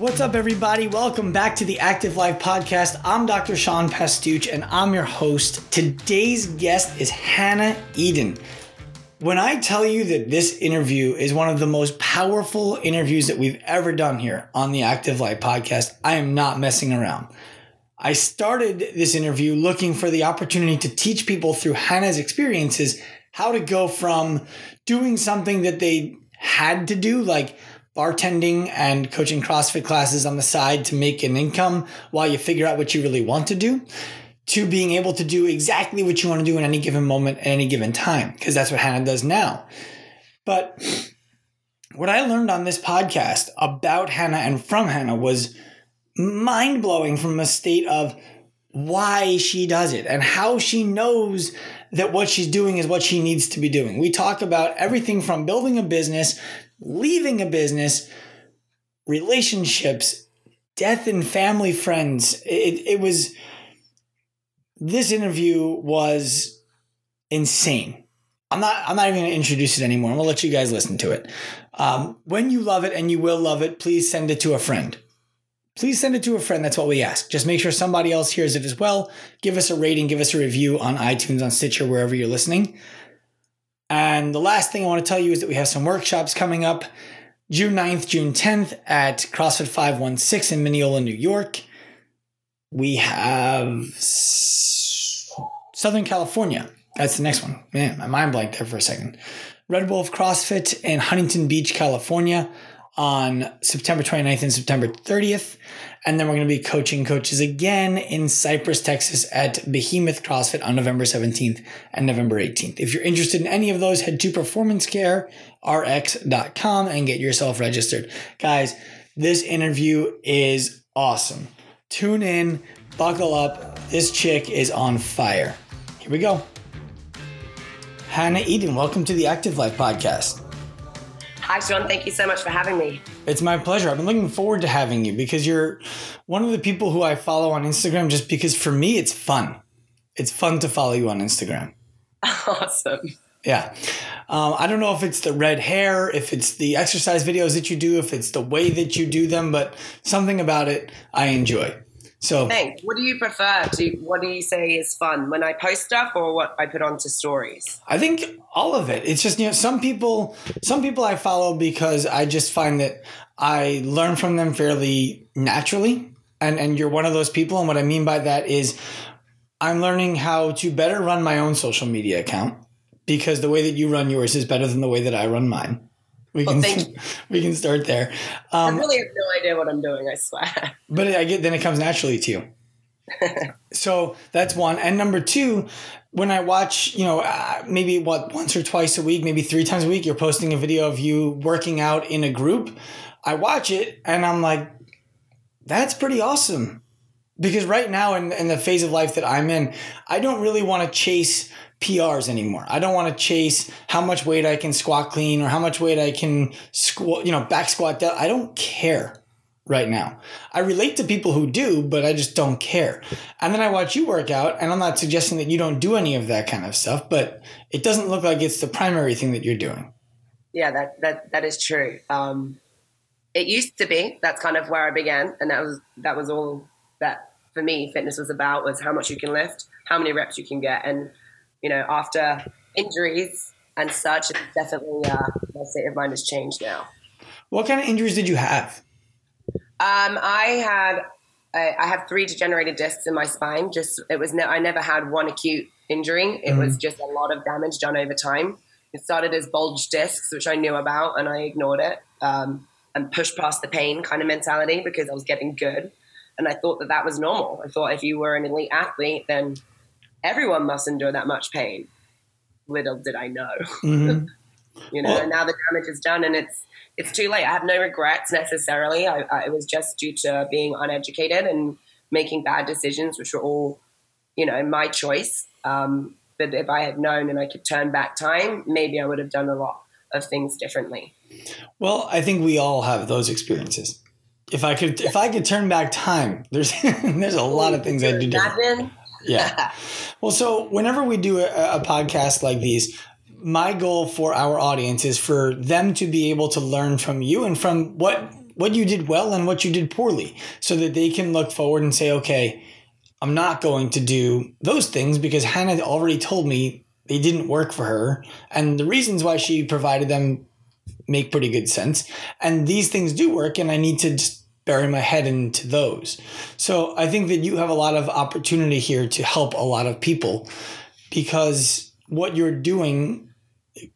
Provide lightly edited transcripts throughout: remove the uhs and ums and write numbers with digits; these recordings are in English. What's up, everybody? Welcome back to the Active Life Podcast. I'm Dr. Sean Pastuch, and I'm your host. Today's guest is Hannah Eden. When I tell you that this interview is one of the most powerful interviews that we've ever done here on the Active Life Podcast, I am not messing around. I started this interview looking for the opportunity to teach people through Hannah's experiences how to go from doing something that they had to do, like bartending and coaching CrossFit classes on the side to make an income while you figure out what you really want to do, to being able to do exactly what you want to do in any given moment at any given time, because that's what Hannah does now. But what I learned on this podcast about Hannah and from Hannah was mind-blowing, from a state of why she does it and how she knows that what she's doing is what she needs to be doing. We talk about everything from building a business, leaving a business, relationships, death and family, friends. This interview was insane. I'm not even going to introduce it anymore. I'm going to let you guys listen to it. When you love it, and you will love it, please send it to a friend. Please send it to a friend. That's what we ask. Just make sure somebody else hears it as well. Give us a rating. Give us a review on iTunes, on Stitcher, wherever you're listening. And the last thing I want to tell you is that we have some workshops coming up June 9th, June 10th at CrossFit 516 in Mineola, New York. We have Southern California. That's the next one. Man, my mind blanked there for a second. Red Wolf CrossFit in Huntington Beach, California on September 29th and September 30th. And then we're going to be coaching coaches again in Cypress, Texas at Behemoth CrossFit on November 17th and November 18th. If you're interested in any of those, head to performancecarerx.com and get yourself registered. Guys, this interview is awesome. Tune in, buckle up. This chick is on fire. Here we go. Hannah Eden, welcome to the Active Life Podcast. Hi, Sean. Thank you so much for having me. It's my pleasure. I've been looking forward to having you because you're one of the people who I follow on Instagram just because, for me, it's fun. It's fun to follow you on Instagram. Awesome. Yeah. I don't know if it's the red hair, if it's the exercise videos that you do, if it's the way that you do them, but something about it I enjoy. So thanks. What do you prefer to, what do you say is fun, when I post stuff or what I put onto stories? I think all of it. It's just, you know, some people I follow because I just find that I learn from them fairly naturally. And you're one of those people. And what I mean by that is I'm learning how to better run my own social media account, because the way that you run yours is better than the way that I run mine. We can start there. I really have no idea what I'm doing, I swear. But then it comes naturally to you. So that's one. And number two, when I watch, you know, maybe once or twice a week, maybe three times a week, you're posting a video of you working out in a group. I watch it and I'm like, that's pretty awesome. Because right now in the phase of life that I'm in, I don't really want to chase PRs anymore. I don't want to chase how much weight I can squat clean or how much weight I can squat, you know, back squat down. I don't care right now. I relate to people who do, but I just don't care. And then I watch you work out, and I'm not suggesting that you don't do any of that kind of stuff, but it doesn't look like it's the primary thing that you're doing. Yeah, that is true. It used to be. That's kind of where I began, and that was all that for me fitness was about, was how much you can lift, how many reps you can get, and you know, after injuries and such, it's definitely my state of mind has changed now. What kind of injuries did you have? I have three degenerated discs in my spine. I never had one acute injury. It was just a lot of damage done over time. It started as bulged discs, which I knew about, and I ignored it and pushed past the pain kind of mentality because I was getting good, and I thought that was normal. I thought if you were an elite athlete, then everyone must endure that much pain. Little did I know. Mm-hmm. You know, and now the damage is done and it's too late. I have no regrets necessarily. It was just due to being uneducated and making bad decisions, which were all, you know, my choice. But if I had known and I could turn back time, maybe I would have done a lot of things differently. Well, I think we all have those experiences. If I could turn back time, there's a lot of things I'd do differently. Yeah. Well, so whenever we do a podcast like these, my goal for our audience is for them to be able to learn from you and from what what you did well and what you did poorly, so that they can look forward and say, okay, I'm not going to do those things because Hannah already told me they didn't work for her. And the reasons why she provided them make pretty good sense. And these things do work, and I need to just bury my head into those. So I think that you have a lot of opportunity here to help a lot of people, because what you're doing,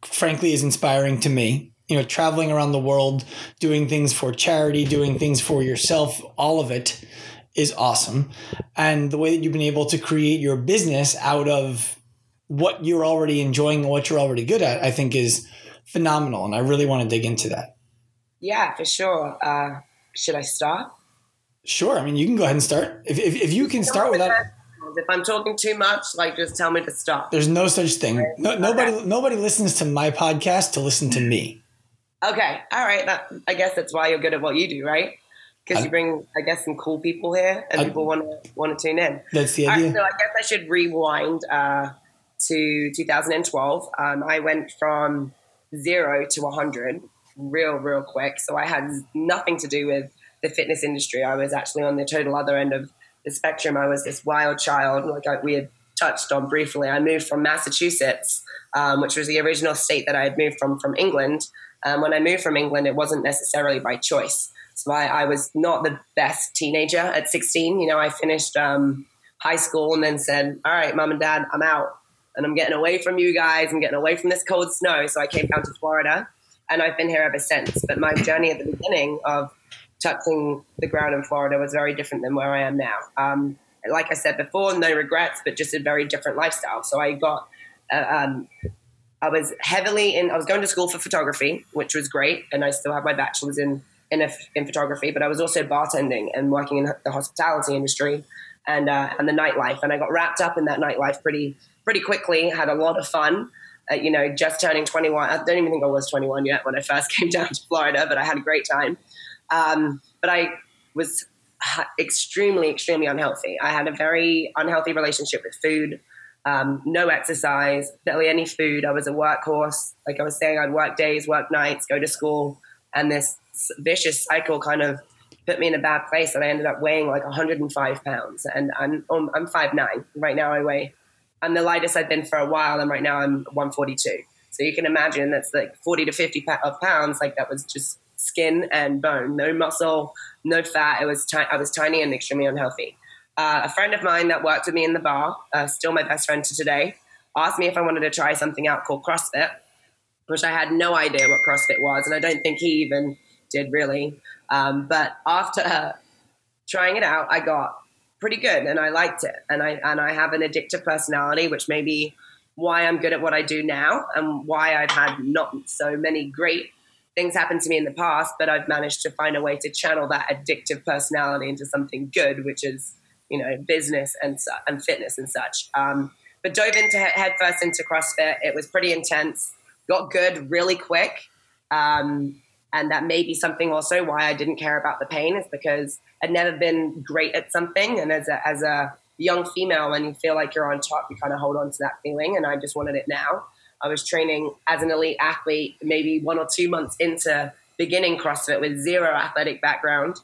frankly, is inspiring to me. You know, traveling around the world, doing things for charity, doing things for yourself, all of it is awesome. And the way that you've been able to create your business out of what you're already enjoying and what you're already good at, I think is phenomenal. And I really want to dig into that. Yeah, for sure. Should I start? Sure. I mean, you can go ahead and start. If you can start without... If I'm talking too much, like, just tell me to stop. There's no such thing. No, nobody listens to my podcast to listen to me. Okay. All right. I guess that's why you're good at what you do, right? Because you bring, I guess, some cool people here, and people want to tune in. That's the idea. Right, so I guess I should rewind to 2012. I went from 0 to 100 real quick. So I had nothing to do with the fitness industry. I was actually on the total other end of the spectrum. I was this wild child, like we had touched on briefly. I moved from Massachusetts, which was the original state that I had moved from England. When I moved from England, it wasn't necessarily by choice. So I was not the best teenager at 16. You know, I finished high school and then said, all right, mom and dad, I'm out. And I'm getting away from you guys. I'm getting away from this cold snow. So I came down to Florida, and I've been here ever since. But my journey at the beginning of touching the ground in Florida was very different than where I am now. Like I said before, no regrets, but just a very different lifestyle. So I got... I was going to school for photography, which was great, and I still have my bachelor's in photography, but I was also bartending and working in the hospitality industry and the nightlife, and I got wrapped up in that nightlife pretty quickly, had a lot of fun, just turning 21. I don't even think I was 21 yet when I first came down to Florida, but I had a great time. But I was extremely, extremely unhealthy. I had a very unhealthy relationship with food. No exercise, barely any food. I was a workhorse. Like I was saying, I'd work days, work nights, go to school. And this vicious cycle kind of put me in a bad place. And I ended up weighing like 105 pounds. And I'm 5'9". Right now I'm the lightest I've been for a while. And right now I'm 142. So you can imagine that's like 40 to 50 pounds. Like that was just skin and bone, no muscle, no fat. It was I was tiny and extremely unhealthy. A friend of mine that worked with me in the bar, still my best friend to today, asked me if I wanted to try something out called CrossFit, which I had no idea what CrossFit was, and I don't think he even did really. But after trying it out, I got pretty good, and I liked it. And I have an addictive personality, which may be why I'm good at what I do now and why I've had not so many great things happened to me in the past, but I've managed to find a way to channel that addictive personality into something good, which is... business and fitness and such. But dove into headfirst into CrossFit. It was pretty intense. Got good really quick. And that may be something also why I didn't care about the pain, is because I'd never been great at something. And as a young female, when you feel like you're on top, you kind of hold on to that feeling. And I just wanted it now. I was training as an elite athlete, maybe 1 or 2 months into beginning CrossFit with zero athletic background.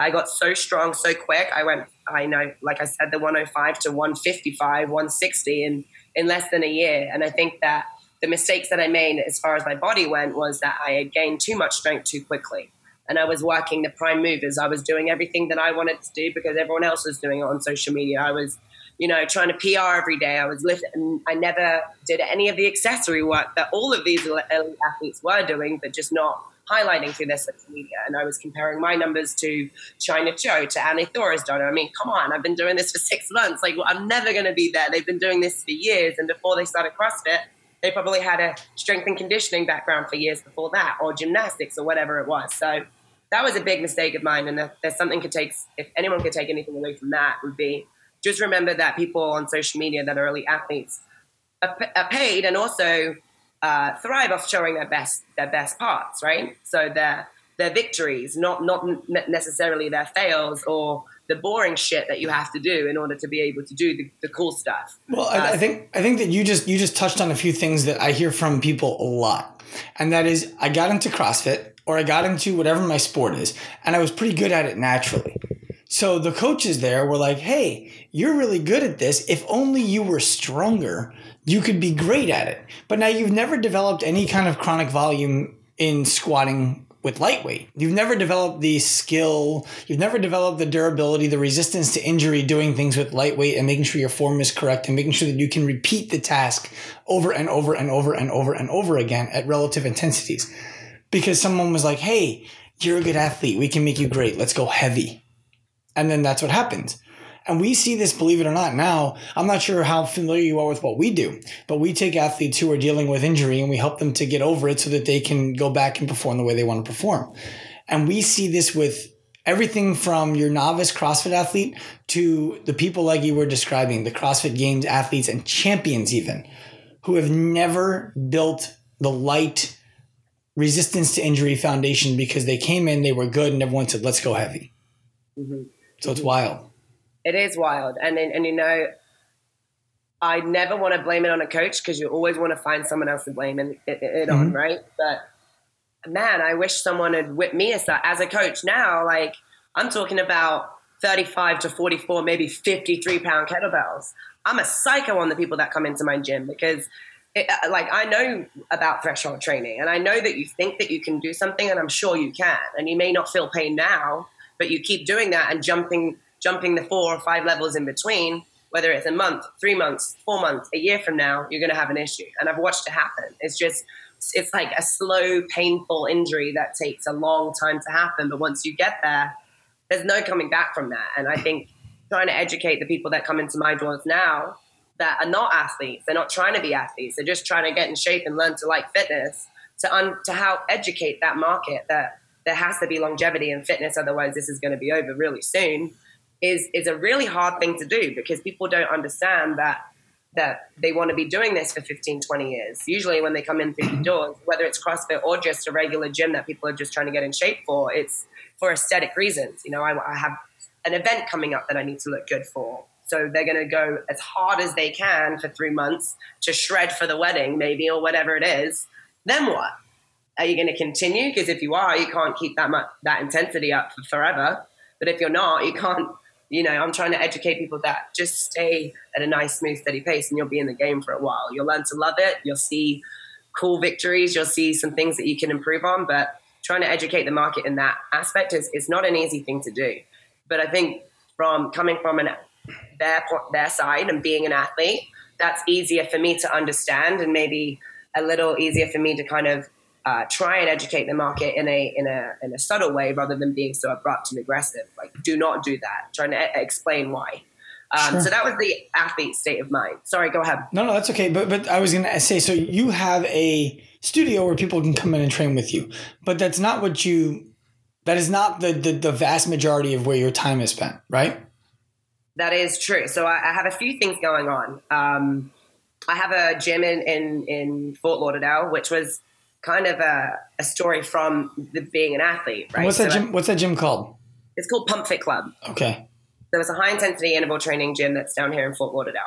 I got so strong so quick. I went, like I said, the 105 to 155, 160 in less than a year. And I think that the mistakes that I made as far as my body went was that I had gained too much strength too quickly. And I was working the prime movers. I was doing everything that I wanted to do because everyone else was doing it on social media. I was, trying to PR every day. I was lifting. I never did any of the accessory work that all of these elite athletes were doing, but just not highlighting through their social media. And I was comparing my numbers to China Cho, to Annie Thorisdottir. I mean, come on, I've been doing this for 6 months. Like, well, I'm never going to be there. They've been doing this for years. And before they started CrossFit, they probably had a strength and conditioning background for years before that, or gymnastics or whatever it was. So that was a big mistake of mine. And if anyone could take anything away from that, would be just remember that people on social media that are elite athletes are paid and also thrive off showing their best parts, right? So their victories, not necessarily their fails or the boring shit that you have to do in order to be able to do the cool stuff. Well, I think that you just touched on a few things that I hear from people a lot. And that is, I got into CrossFit or I got into whatever my sport is, and I was pretty good at it naturally. So the coaches there were like, hey, you're really good at this. If only you were stronger, you could be great at it. But now you've never developed any kind of chronic volume in squatting with lightweight. You've never developed the skill. You've never developed the durability, the resistance to injury, doing things with lightweight and making sure your form is correct and making sure that you can repeat the task over and over and over and over and over again at relative intensities. Because someone was like, hey, you're a good athlete. We can make you great. Let's go heavy. And then that's what happens. And we see this, believe it or not, now. I'm not sure how familiar you are with what we do, but we take athletes who are dealing with injury and we help them to get over it so that they can go back and perform the way they want to perform. And we see this with everything from your novice CrossFit athlete to the people like you were describing, the CrossFit Games athletes and champions even, who have never built the light resistance to injury foundation because they came in, they were good, and everyone said, let's go heavy. Mm-hmm. So it's wild. It is wild. And you know, I never want to blame it on a coach because you always want to find someone else to blame it on, right? But, man, I wish someone had whipped me aside. As a coach now, like, I'm talking about 35 to 44, maybe 53-pound kettlebells. I'm a psycho on the people that come into my gym because, I know about threshold training. And I know that you think that you can do something, and I'm sure you can. And you may not feel pain now, but you keep doing that and jumping the 4 or 5 levels in between, whether it's a month, 3 months, 4 months, a year from now, you're going to have an issue. And I've watched it happen. It's like a slow, painful injury that takes a long time to happen. But once you get there, there's no coming back from that. And I think trying to educate the people that come into my doors now that are not athletes, they're not trying to be athletes, they're just trying to get in shape and learn to like fitness, to help educate that market that there has to be longevity in fitness, otherwise this is going to be over really soon. Is a really hard thing to do because people don't understand that they want to be doing this for 15, 20 years. Usually when they come in through the doors, whether it's CrossFit or just a regular gym that people are just trying to get in shape for, it's for aesthetic reasons. You know, I have an event coming up that I need to look good for. So they're going to go as hard as they can for 3 months to shred for the wedding maybe or whatever it is. Then what? Are you going to continue? Because if you are, you can't keep that intensity up forever. But if you're not, you can't. You know, I'm trying to educate people that just stay at a nice, smooth, steady pace and you'll be in the game for a while. You'll learn to love it. You'll see cool victories. You'll see some things that you can improve on. But trying to educate the market in that aspect is not an easy thing to do. But I think from coming from their side and being an athlete, that's easier for me to understand and maybe a little easier for me to kind of try and educate the market in a subtle way rather than being so abrupt and aggressive. Like, do not do that. Trying to explain why. Sure. So that was the athlete state of mind. Sorry, go ahead. No, that's okay. But I was going to say, so you have a studio where people can come in and train with you, but that's not what that is not the vast majority of where your time is spent, right? That is true. So I have a few things going on. I have a gym in Fort Lauderdale, which was kind of a story from being an athlete, right? What's that gym called? It's called Pump Fit Club. Okay. So it's a high-intensity interval training gym that's down here in Fort Lauderdale.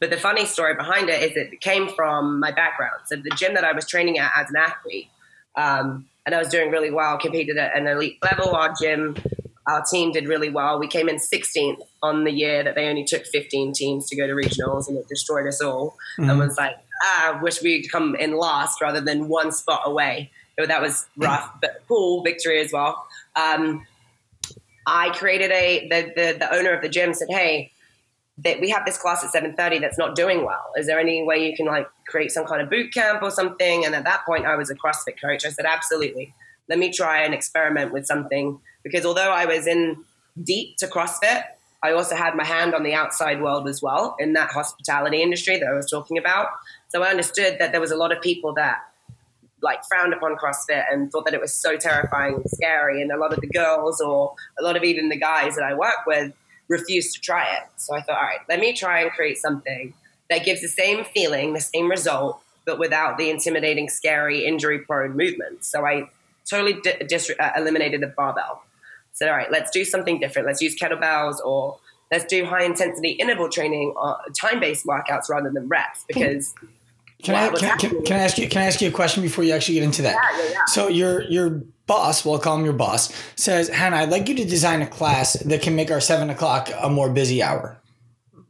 But the funny story behind it is it came from my background. So the gym that I was training at as an athlete, and I was doing really well, competed at an elite level. Our team did really well. We came in 16th on the year that they only took 15 teams to go to regionals, and it destroyed us all. Mm-hmm. And was like, I wish we'd come in last rather than one spot away. So that was rough, but cool victory as well. I created the owner of the gym said, hey, that we have this class at 7:30 that's not doing well. Is there any way you can like create some kind of boot camp or something? And at that point I was a CrossFit coach. I said, absolutely. Let me try and experiment with something because although I was in deep to CrossFit, I also had my hand on the outside world as well in that hospitality industry that I was talking about. So I understood that there was a lot of people that like frowned upon CrossFit and thought that it was so terrifying and scary. And a lot of the girls or a lot of even the guys that I work with refused to try it. So I thought, all right, let me try and create something that gives the same feeling, the same result, but without the intimidating, scary, injury-prone movements. So I totally eliminated the barbell. So, all right, let's do something different. Let's use kettlebells, or let's do high intensity interval training or time-based workouts rather than reps, because Can I ask you a question before you actually get into that? Yeah. So your boss, we'll call him your boss, says, Hannah, I'd like you to design a class that can make our 7 o'clock a more busy hour.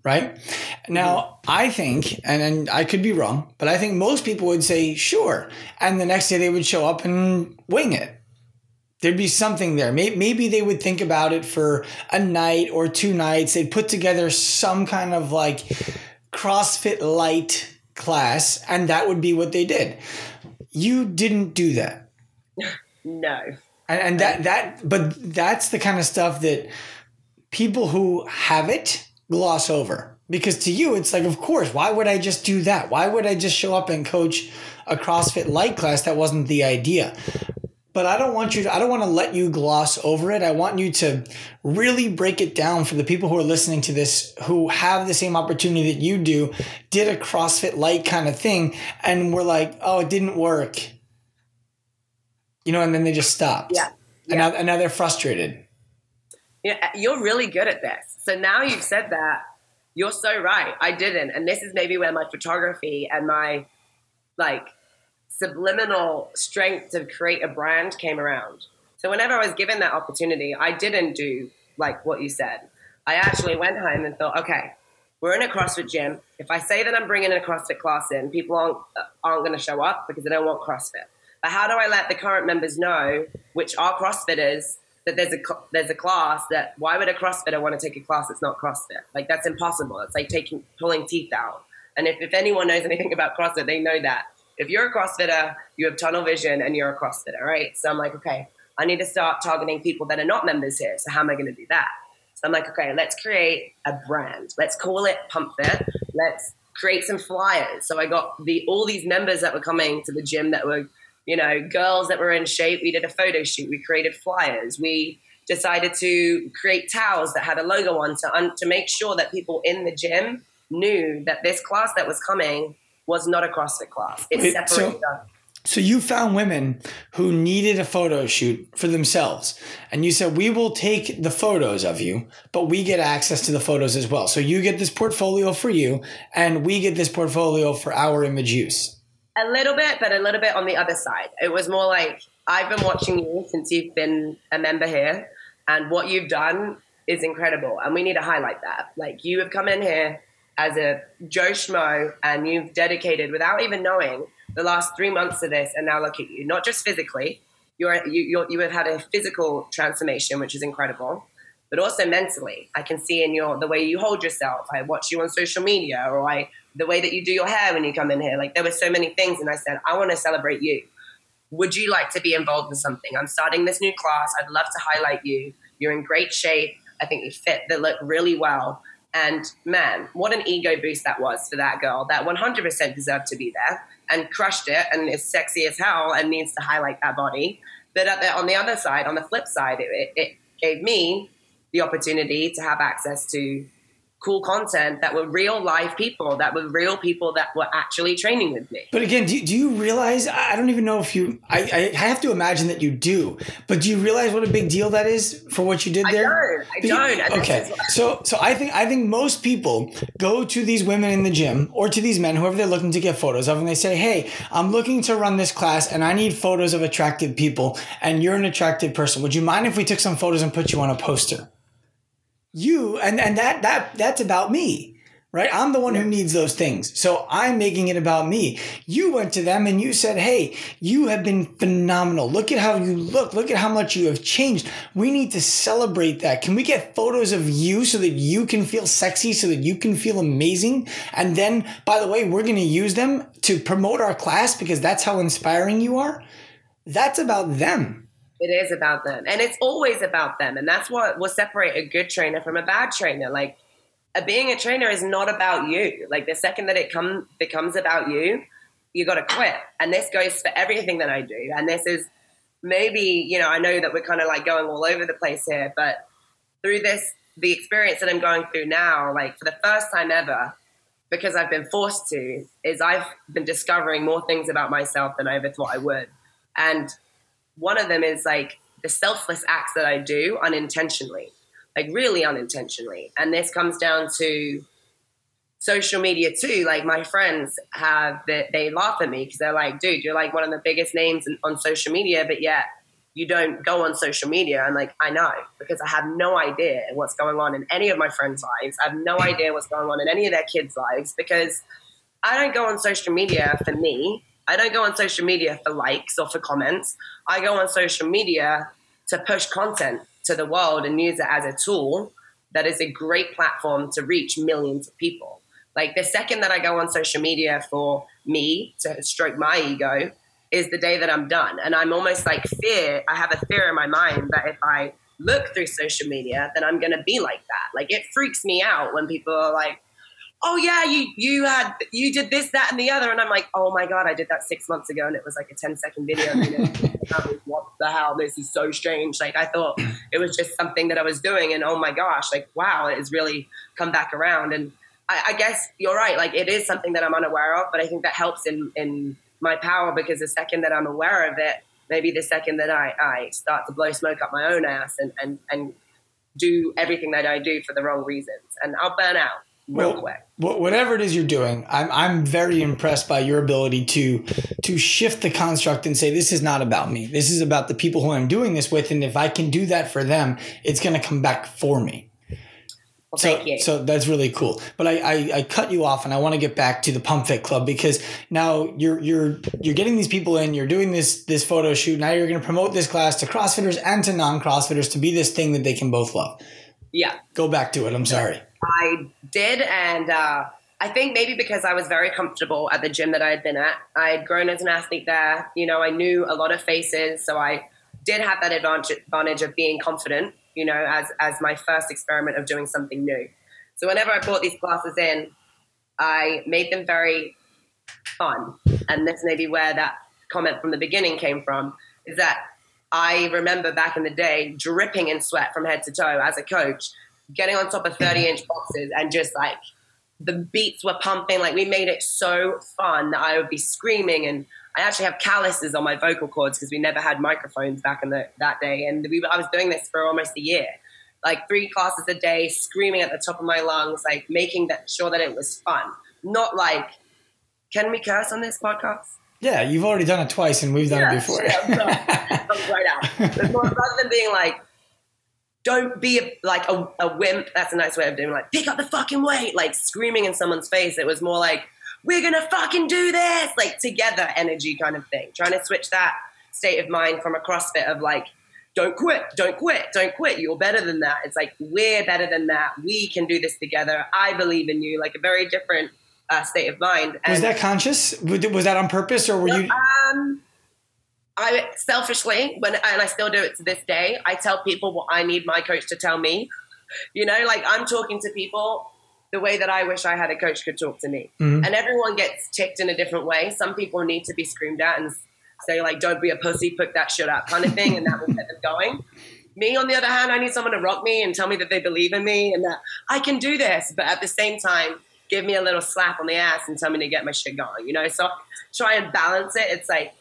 Right? Now, I think, and I could be wrong, but I think most people would say, sure. And the next day they would show up and wing it. There'd be something there. Maybe they would think about it for a night or two nights. They'd put together some kind of like CrossFit light class, and that would be what they did. You didn't do that. No. And but that's the kind of stuff that people who have it gloss over, because to you it's like, of course, why would I just do that? Why would I just show up and coach a CrossFit light class? That wasn't the idea. But I don't want to let you gloss over it. I want you to really break it down for the people who are listening to this, who have the same opportunity that you do, did a CrossFit light kind of thing, and were like, oh, it didn't work. You know, and then they just stopped. Yeah. And now they're frustrated. Yeah, you're really good at this. So now you've said that, you're so right. I didn't. And this is maybe where my photography and my, like, subliminal strength to create a brand came around. So whenever I was given that opportunity, I didn't do like what you said. I actually went home and thought, okay, we're in a CrossFit gym. If I say that I'm bringing a CrossFit class in, people aren't going to show up because they don't want CrossFit. But how do I let the current members know, which are CrossFitters, that there's a class? That why would a CrossFitter want to take a class that's not CrossFit? Like, that's impossible. It's like pulling teeth out. And if anyone knows anything about CrossFit, they know that. If you're a CrossFitter, you have tunnel vision and you're a CrossFitter, right? So I'm like, okay, I need to start targeting people that are not members here. So how am I going to do that? So I'm like, okay, let's create a brand. Let's call it Pump Fit. Let's create some flyers. So I got all these members that were coming to the gym that were, you know, girls that were in shape. We did a photo shoot. We created flyers. We decided to create towels that had a logo on to make sure that people in the gym knew that this class that was coming was not a CrossFit class. It's separated. So you found women who needed a photo shoot for themselves. And you said, we will take the photos of you, but we get access to the photos as well. So you get this portfolio for you, and we get this portfolio for our image use. A little bit, but a little bit on the other side. It was more like, I've been watching you since you've been a member here, and what you've done is incredible. And we need to highlight that. Like, you have come in here as a Joe Schmo, and you've dedicated, without even knowing, the last 3 months to this, and now look at you. Not just physically, you have had a physical transformation, which is incredible, but also mentally. I can see in the way you hold yourself. I watch you on social media, or the way that you do your hair when you come in here. Like, there were so many things, and I said, I want to celebrate you. Would you like to be involved in something? I'm starting this new class. I'd love to highlight you. You're in great shape. I think you fit the look really well. And man, what an ego boost that was for that girl that 100% deserved to be there and crushed it and is sexy as hell and needs to highlight that body. But on the other side, on the flip side, it gave me the opportunity to have access to cool content that were real life people, that were real people that were actually training with me. But again, do you realize, I don't even know if you, I have to imagine that you do, but do you realize what a big deal that is for what you did there? I don't. Okay. So I think most people go to these women in the gym or to these men, whoever they're looking to get photos of, and they say, hey, I'm looking to run this class and I need photos of attractive people, and you're an attractive person. Would you mind if we took some photos and put you on a poster? You and that's about me, right? I'm the one who needs those things. So I'm making it about me. You went to them and you said, hey, you have been phenomenal. Look at how you look. Look at how much you have changed. We need to celebrate that. Can we get photos of you so that you can feel sexy, so that you can feel amazing? And then, by the way, we're going to use them to promote our class because that's how inspiring you are. That's about them. It is about them. And it's always about them. And that's what will separate a good trainer from a bad trainer. Like, being a trainer is not about you. Like, the second that it becomes about you, you got to quit. And this goes for everything that I do. And this is maybe, you know, I know that we're kind of like going all over the place here, but through this, the experience that I'm going through now, like for the first time ever, because I've been forced to, is I've been discovering more things about myself than I ever thought I would. And one of them is like the selfless acts that I do unintentionally, like really unintentionally. And this comes down to social media too. Like my friends they laugh at me because they're like, dude, you're like one of the biggest names on social media, but yet you don't go on social media. I'm like, I know, because I have no idea what's going on in any of my friends' lives. I have no idea what's going on in any of their kids' lives, because I don't go on social media for me. I don't go on social media for likes or for comments. I go on social media to push content to the world and use it as a tool that is a great platform to reach millions of people. Like the second that I go on social media for me to stroke my ego is the day that I'm done. And I'm almost like fear. I have a fear in my mind that if I look through social media, then I'm going to be like that. Like it freaks me out when people are like, oh yeah, you did this, that, and the other. And I'm like, oh my God, I did that 6 months ago. And it was like a 10-second video. And what the hell? This is so strange. Like I thought it was just something that I was doing, and oh my gosh, like, wow, it has really come back around. And I guess you're right. Like it is something that I'm unaware of, but I think that helps in my power, because the second that I'm aware of it, maybe the second that I start to blow smoke up my own ass and do everything that I do for the wrong reasons, and I'll burn out. Well, whatever it is you're doing, I'm very impressed by your ability to shift the construct and say, this is not about me. This is about the people who I'm doing this with. And if I can do that for them, it's going to come back for me. Well, thank you. So that's really cool. But I cut you off, and I want to get back to the Pump Fit Club, because now you're getting these people in, you're doing this photo shoot. Now you're going to promote this class to CrossFitters and to non-CrossFitters to be this thing that they can both love. Yeah. Go back to it. I'm sorry. I did, and I think maybe because I was very comfortable at the gym that I had been at. I had grown as an athlete there. You know, I knew a lot of faces, so I did have that advantage of being confident, you know, as my first experiment of doing something new. So whenever I brought these classes in, I made them very fun. And this may be where that comment from the beginning came from, is that I remember back in the day dripping in sweat from head to toe as a coach, getting on top of 30-inch boxes, and just like the beats were pumping. Like we made it so fun that I would be screaming, and I actually have calluses on my vocal cords because we never had microphones back in that day. And I was doing this for almost a year, like 3 classes a day, screaming at the top of my lungs, like making sure that it was fun. Not like, can we curse on this podcast? Yeah, you've already done it twice, and we've done it before. Yeah, so right out. But more, rather than being like, don't be a wimp. That's a nice way of doing it. Like, pick up the fucking weight, like screaming in someone's face. It was more like, we're going to fucking do this, like together energy kind of thing. Trying to switch that state of mind from a CrossFit of like, don't quit, don't quit, don't quit. You're better than that. It's like, we're better than that. We can do this together. I believe in you. Like a very different state of mind. And was that conscious? Was that on purpose, or were you? I selfishly, and I still do it to this day, I tell people what I need my coach to tell me. You know, like I'm talking to people the way that I wish I had a coach could talk to me. Mm-hmm. And everyone gets ticked in a different way. Some people need to be screamed at and say like, don't be a pussy, pick that shit up kind of thing. And that will get them going. Me, on the other hand, I need someone to rock me and tell me that they believe in me and that I can do this. But at the same time, give me a little slap on the ass and tell me to get my shit going, you know? So try and balance it. It's like,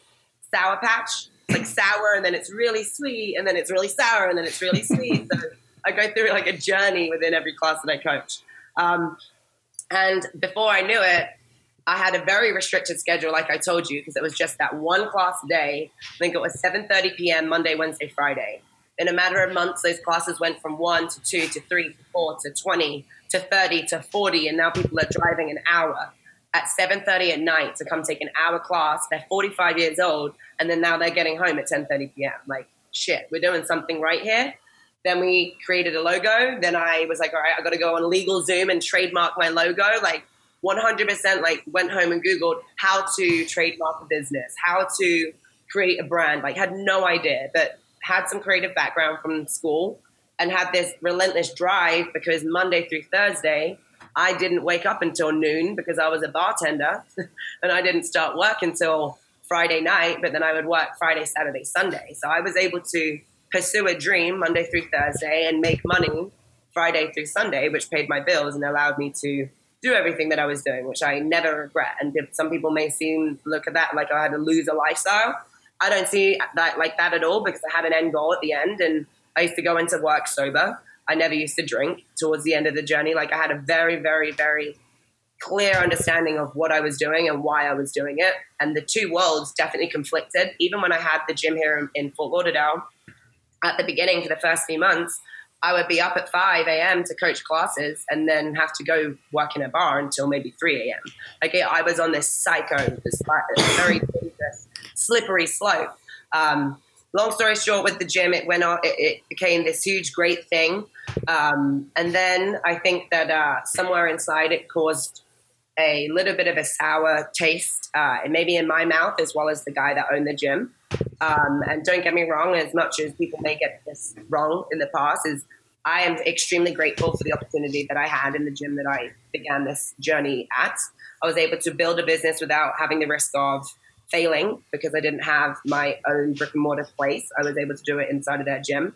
Sour Patch, it's like sour, and then it's really sweet, and then it's really sour, and then it's really sweet. So I go through like a journey within every class that I coach. And before I knew it, I had a very restricted schedule, like I told you, because it was just that one class a day. I think it was 7:30 p.m. Monday, Wednesday, Friday. In a matter of months, those classes went from 1 to 2 to 3 to 4 to 20 to 30 to 40, and now people are driving an hour at 7:30 at night to come take an hour class. They're 45 years old, and then now they're getting home at 10:30 p.m. Like, shit, we're doing something right here. Then we created a logo. Then I was like, all right, I got to go on LegalZoom and trademark my logo. Like 100% like went home and Googled how to trademark a business, how to create a brand. Like had no idea, but had some creative background from school and had this relentless drive, because Monday through Thursday, I didn't wake up until noon because I was a bartender and I didn't start work until Friday night, but then I would work Friday, Saturday, Sunday. So I was able to pursue a dream Monday through Thursday and make money Friday through Sunday, which paid my bills and allowed me to do everything that I was doing, which I never regret. And some people may look at that like I had a loser lifestyle. I don't see that like that at all, because I had an end goal at the end, and I used to go into work sober. I never used to drink towards the end of the journey. Like I had a very, very, very clear understanding of what I was doing and why I was doing it. And the two worlds definitely conflicted. Even when I had the gym here in Fort Lauderdale, at the beginning for the first few months, I would be up at 5 a.m. to coach classes and then have to go work in a bar until maybe 3 a.m. Like I was on this very dangerous, slippery slope. Long story short, with the gym, it went on. It became this huge, great thing. And then I think that somewhere inside it caused a little bit of a sour taste, and maybe in my mouth as well as the guy that owned the gym. And don't get me wrong, as much as people may get this wrong in the past, is I am extremely grateful for the opportunity that I had in the gym that I began this journey at. I was able to build a business without having the risk of failing, because I didn't have my own brick and mortar place. I was able to do it inside of that gym.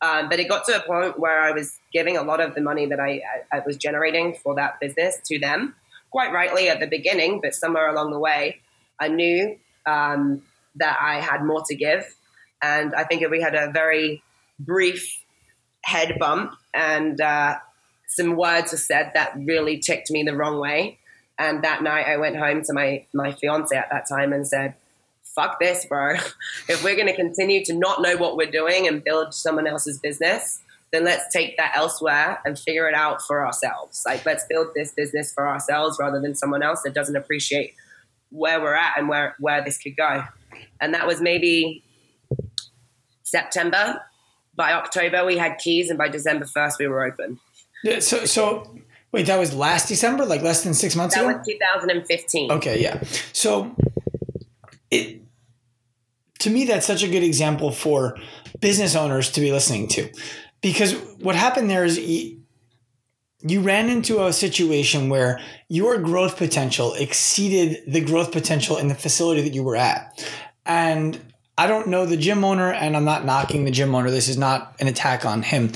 But it got to a point where I was giving a lot of the money that I was generating for that business to them, quite rightly at the beginning, but somewhere along the way, I knew that I had more to give. And I think we had a very brief head bump, and some words were said that really ticked me the wrong way. And that night I went home to my fiance at that time and said, fuck this, bro. If we're going to continue to not know what we're doing and build someone else's business, then let's take that elsewhere and figure it out for ourselves. Like, let's build this business for ourselves rather than someone else that doesn't appreciate where we're at and where this could go. And that was maybe September. By October, we had keys, and by December 1st, we were open. Yeah, so wait, that was last December, like less than 6 months ago? That was 2015. Okay, yeah. So to me, that's such a good example for business owners to be listening to. Because what happened there is you ran into a situation where your growth potential exceeded the growth potential in the facility that you were at. And I don't know the gym owner, and I'm not knocking the gym owner. This is not an attack on him.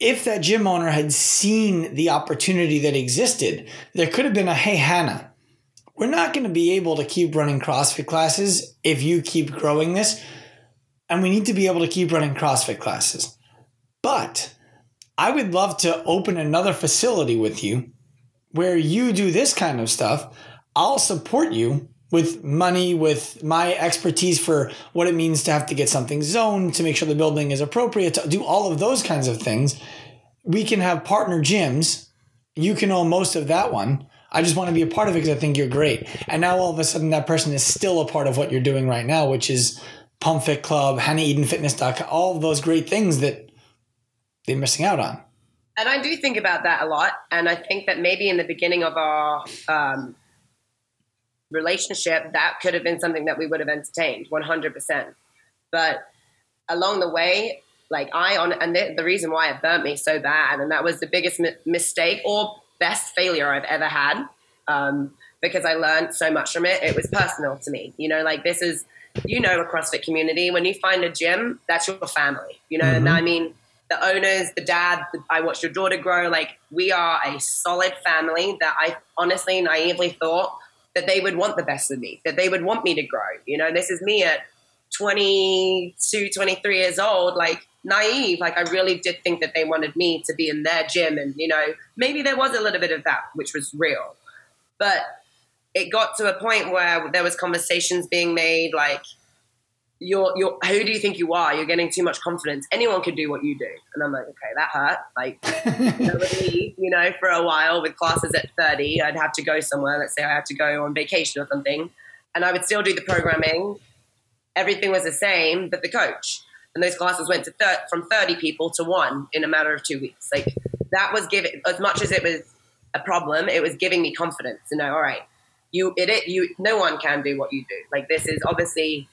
If that gym owner had seen the opportunity that existed, there could have been a, hey, Hannah, we're not going to be able to keep running CrossFit classes if you keep growing this. And we need to be able to keep running CrossFit classes. But I would love to open another facility with you where you do this kind of stuff. I'll support you with money, with my expertise for what it means to have to get something zoned, to make sure the building is appropriate, to do all of those kinds of things. We can have partner gyms. You can own most of that one. I just want to be a part of it because I think you're great. And now all of a sudden that person is still a part of what you're doing right now, which is Pump Fit Club, hannahedenfitness.com, all of those great things that they're missing out on. And I do think about that a lot. And I think that maybe in the beginning of our relationship, that could have been something that we would have entertained 100%. But along the way, like the reason why it burnt me so bad, and that was the biggest mistake or best failure I've ever had, because I learned so much from it. It was personal to me. You know, like this is, you know, a CrossFit community. When you find a gym, that's your family, you know? Mm-hmm. And I mean, the owners, the dad, I watched your daughter grow. Like we are a solid family that I honestly naively thought that they would want the best of me, that they would want me to grow. You know, this is me at 22, 23 years old, like naive. Like I really did think that they wanted me to be in their gym. And, you know, maybe there was a little bit of that, which was real. But it got to a point where there was conversations being made like, You're who do you think you are? You're getting too much confidence. Anyone could do what you do. And I'm like, okay, that hurt. Like, that would leave, you know, for a while with classes at 30, I'd have to go somewhere. Let's say I had to go on vacation or something. And I would still do the programming. Everything was the same, but the coach. And those classes went to from 30 people to one in a matter of 2 weeks. Like, that was giving, as much as it was a problem, it was giving me confidence to know, all right, no one can do what you do. Like, this is obviously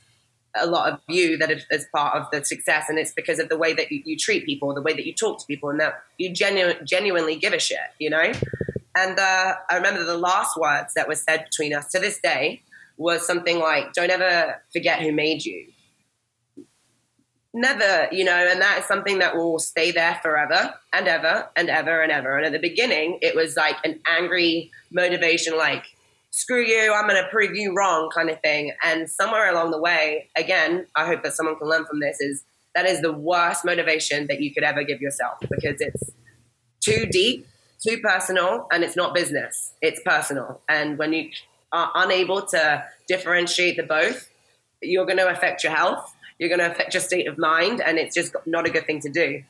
a lot of you that is part of the success, and it's because of the way that you treat people, the way that you talk to people, and that you genuinely give a shit, you know? And I remember the last words that were said between us to this day was something like, don't ever forget who made you. Never, you know, and that is something that will stay there forever and ever and ever and ever. And at the beginning, it was like an angry motivation, like, screw you, I'm going to prove you wrong kind of thing. And somewhere along the way, again, I hope that someone can learn from this, is that is the worst motivation that you could ever give yourself, because it's too deep, too personal, and it's not business, it's personal. And when you are unable to differentiate the both, you're going to affect your health, you're going to affect your state of mind, and it's just not a good thing to do.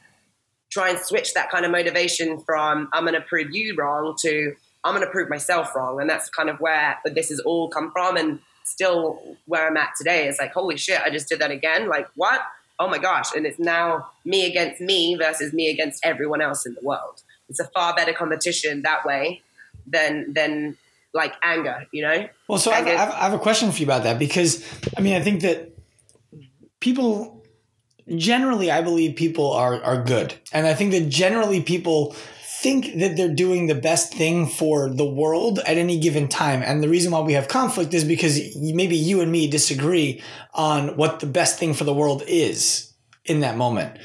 Try and switch that kind of motivation from I'm going to prove you wrong to I'm going to prove myself wrong. And that's kind of where this has all come from, and still where I'm at today. It's like, holy shit, I just did that again. Like, what? Oh my gosh. And it's now me against me versus me against everyone else in the world. It's a far better competition that way than like anger, you know? Well, so I have a question for you about that, because I mean, I think that people generally, I believe people are good. And I think that generally people think that they're doing the best thing for the world at any given time. And the reason why we have conflict is because maybe you and me disagree on what the best thing for the world is in that moment.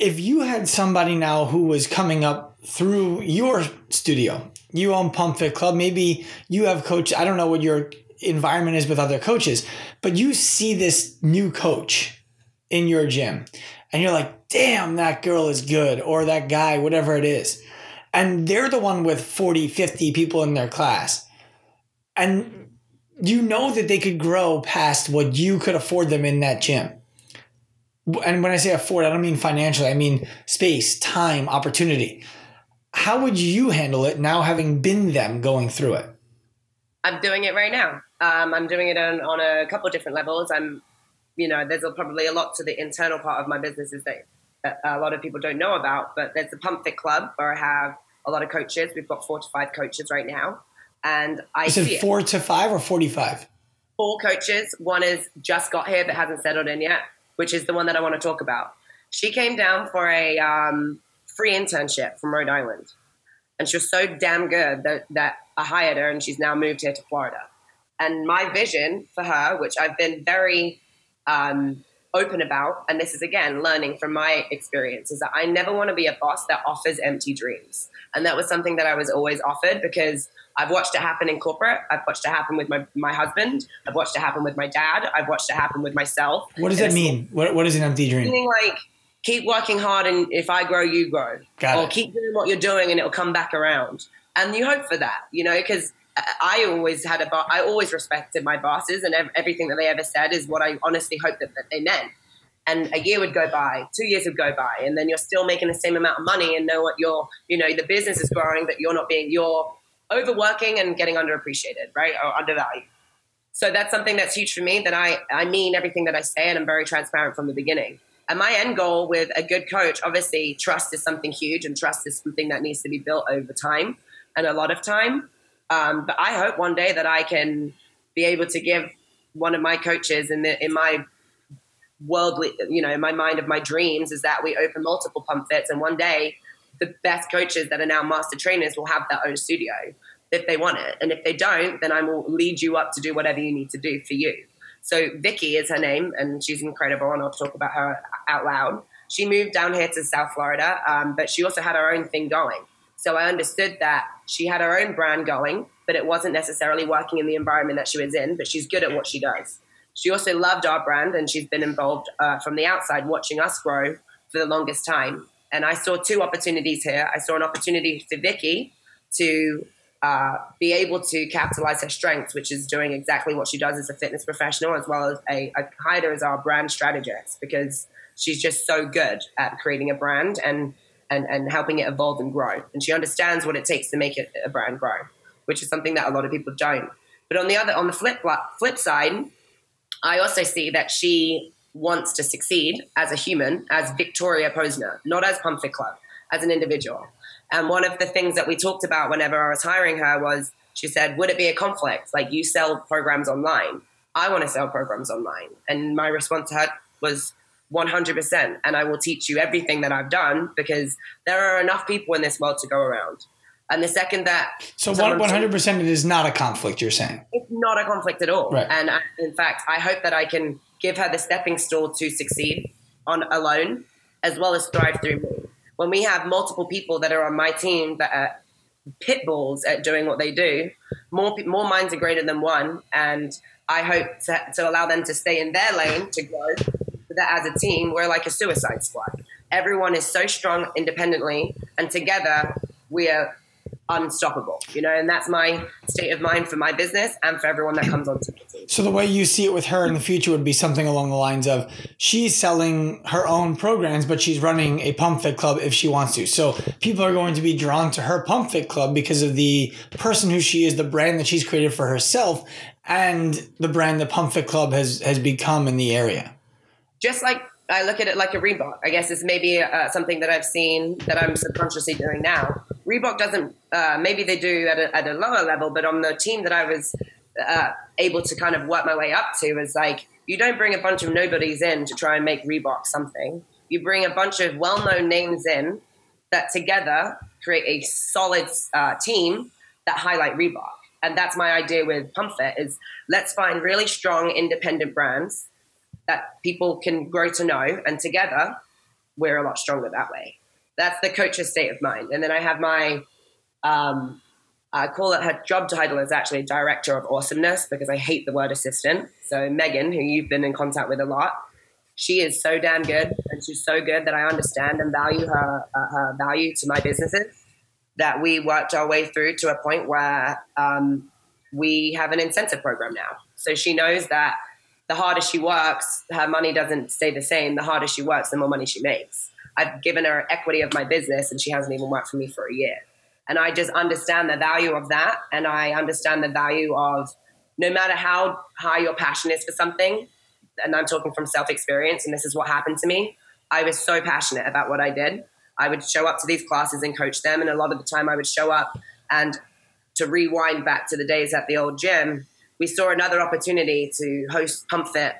If you had somebody now who was coming up through your studio, you own Pump Fit Club, maybe you have coach, I don't know what your environment is with other coaches, but you see this new coach in your gym and you're like, damn, that girl is good, or that guy, whatever it is. And they're the one with 40, 50 people in their class. And you know that they could grow past what you could afford them in that gym. And when I say afford, I don't mean financially. I mean space, time, opportunity. How would you handle it now, having been them going through it? I'm doing it right now. I'm doing it on a couple of different levels. You know, there's probably a lot to the internal part of my businesses that a lot of people don't know about, but there's the Pump Fit Club where I have a lot of coaches. We've got 4 to 5 coaches right now. And I said 4 to 5 or 45? 4 coaches. One is just got here, but hasn't settled in yet, which is the one that I want to talk about. She came down for a free internship from Rhode Island. And she was so damn good that I hired her, and she's now moved here to Florida. And my vision for her, which I've been very open about, and this is again learning from my experience, is that I never want to be a boss that offers empty dreams. And that was something that I was always offered, because I've watched it happen in corporate, I've watched it happen with my husband, I've watched it happen with my dad, I've watched it happen with myself. What does that mean? What is an empty dream? Meaning like, keep working hard, and if I grow, you grow. Or keep doing what you're doing and it'll come back around. And you hope for that, you know, because I always respected my bosses, and everything that they ever said is what I honestly hoped that they meant. And a year would go by, 2 years would go by, and then you're still making the same amount of money and know what the business is growing, but you're overworking and getting underappreciated, right? Or undervalued. So that's something that's huge for me, that I mean everything that I say, and I'm very transparent from the beginning. And my end goal with a good coach, obviously trust is something huge, and trust is something that needs to be built over time and a lot of time. But I hope one day that I can be able to give one of my coaches in my worldly, you know, in my mind of my dreams, is that we open multiple Pump Fits, and one day the best coaches that are now master trainers will have their own studio if they want it. And if they don't, then I will lead you up to do whatever you need to do for you. So Vicky is her name, and she's incredible, and I'll talk about her out loud. She moved down here to South Florida, but she also had her own thing going. So I understood that she had her own brand going, but it wasn't necessarily working in the environment that she was in, but she's good at what she does. She also loved our brand, and she's been involved from the outside watching us grow for the longest time. And I saw 2 opportunities here. I saw an opportunity for Vicky to be able to capitalize her strengths, which is doing exactly what she does as a fitness professional, as well as I hired her as our brand strategist, because she's just so good at creating a brand and helping it evolve and grow. And she understands what it takes to make it a brand grow, which is something that a lot of people don't. But on the flip side, I also see that she wants to succeed as a human, as Victoria Posner, not as Pump Fit Club, as an individual. And one of the things that we talked about whenever I was hiring her was, she said, would it be a conflict? Like, you sell programs online. I want to sell programs online. And my response to her was, 100%. And I will teach you everything that I've done, because there are enough people in this world to go around. And the second that... So 100% it is not a conflict, you're saying? It's not a conflict at all. Right. And in fact, I hope that I can give her the stepping stool to succeed on alone, as well as thrive through me. When we have multiple people that are on my team that are pit bulls at doing what they do. More minds are greater than one, and I hope to allow them to stay in their lane to grow, so that as a team we're like a suicide squad. Everyone is so strong independently, and together we are unstoppable, you know, and that's my state of mind for my business and for everyone that comes onto the team. So the way you see it with her in the future would be something along the lines of, she's selling her own programs, but she's running a Pump Fit Club if she wants to. So people are going to be drawn to her Pump Fit Club because of the person who she is, the brand that she's created for herself, and the brand that Pump Fit Club has become in the area. Just like I look at it like a Reebok. I guess it's maybe something that I've seen that I'm subconsciously doing now. Reebok doesn't, maybe they do at a lower level, but on the team that I was able to kind of work my way up to is like, you don't bring a bunch of nobodies in to try and make Reebok something. You bring a bunch of well-known names in that together create a solid team that highlight Reebok. And that's my idea with Pump Fit is, let's find really strong independent brands that people can grow to know, and together we're a lot stronger that way. That's the coach's state of mind. And then I have my, I call it, her job title is actually Director of Awesomeness, because I hate the word assistant. So Megan, who you've been in contact with a lot, she is so damn good, and she's so good that I understand and value her value to my businesses, that we worked our way through to a point where we have an incentive program now. So she knows that the harder she works, her money doesn't stay the same. The harder she works, the more money she makes. I've given her equity of my business, and she hasn't even worked for me for a year. And I just understand the value of that. And I understand the value of, no matter how high your passion is for something, and I'm talking from self-experience, and this is what happened to me. I was so passionate about what I did. I would show up to these classes and coach them. And a lot of the time I would show up, and to rewind back to the days at the old gym, we saw another opportunity to host Pump Fit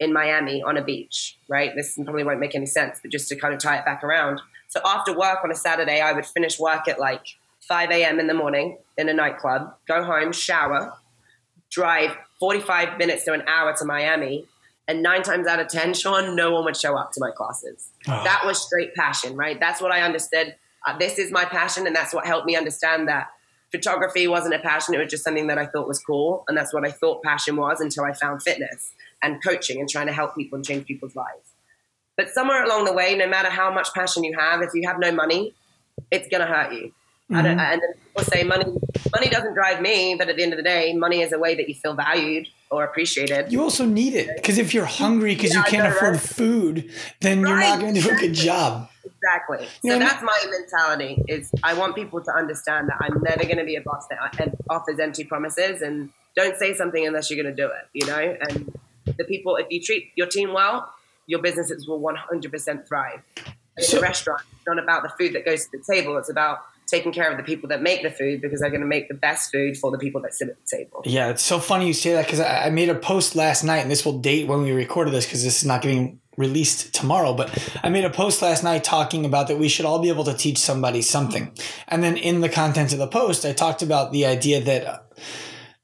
in Miami on a beach, right? This probably won't make any sense, but just to kind of tie it back around. So after work on a Saturday, I would finish work at like 5 a.m. in the morning in a nightclub, go home, shower, drive 45 minutes to an hour to Miami. And 9 times out of 10, Sean, no one would show up to my classes. Oh. That was straight passion, right? That's what I understood. This is my passion. And that's what helped me understand that photography wasn't a passion. It was just something that I thought was cool. And that's what I thought passion was until I found fitness and coaching and trying to help people and change people's lives. But somewhere along the way, no matter how much passion you have, if you have no money, it's going to hurt you. Mm-hmm. And then people say money doesn't drive me. But at the end of the day, money is a way that you feel valued or appreciated. You also need it, because if you're hungry because you can't afford food, then you're not going to do a good job. Exactly. So that's my mentality, is I want people to understand that I'm never going to be a boss that offers empty promises, and don't say something unless you're going to do it, you know? And the people, if you treat your team well, your businesses will 100% thrive. In a restaurant, it's not about the food that goes to the table. It's about taking care of the people that make the food, because they're going to make the best food for the people that sit at the table. Yeah, it's so funny you say that, because I made a post last night, and this will date when we recorded this, because this is not getting released tomorrow, but I made a post last night talking about that we should all be able to teach somebody something. And then in the content of the post, I talked about the idea that,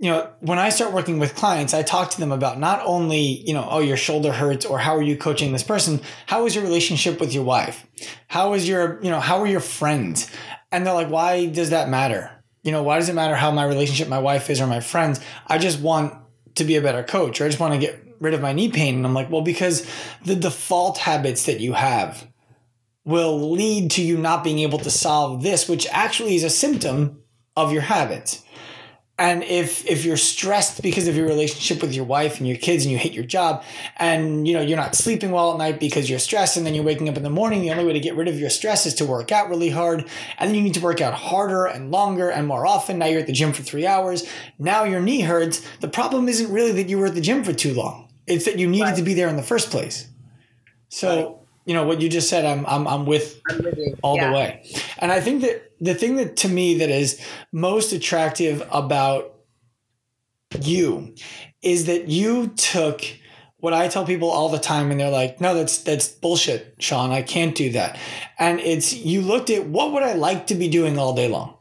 you know, when I start working with clients, I talk to them about not only, you know, oh, your shoulder hurts, or how are you coaching this person? How is your relationship with your wife? How is your, you know, how are your friends? And they're like, why does that matter? You know, why does it matter how my relationship, my wife is, or my friends? I just want to be a better coach, or I just want to get rid of my knee pain. And I'm like, well, because the default habits that you have will lead to you not being able to solve this, which actually is a symptom of your habits. And if you're stressed because of your relationship with your wife and your kids, and you hate your job, and you know you're not sleeping well at night because you're stressed, and then you're waking up in the morning, the only way to get rid of your stress is to work out really hard, and then you need to work out harder and longer and more often. Now you're at the gym for 3 hours. Now your knee hurts. The problem isn't really that you were at the gym for too long. It's that you needed to be there in the first place. So you know what you just said, I'm with you. The way. And I think that the thing that to me that is most attractive about you is that you took what I tell people all the time, and they're like, no, that's bullshit, Sean. I can't do that. And it's, you looked at, what would I like to be doing all day long?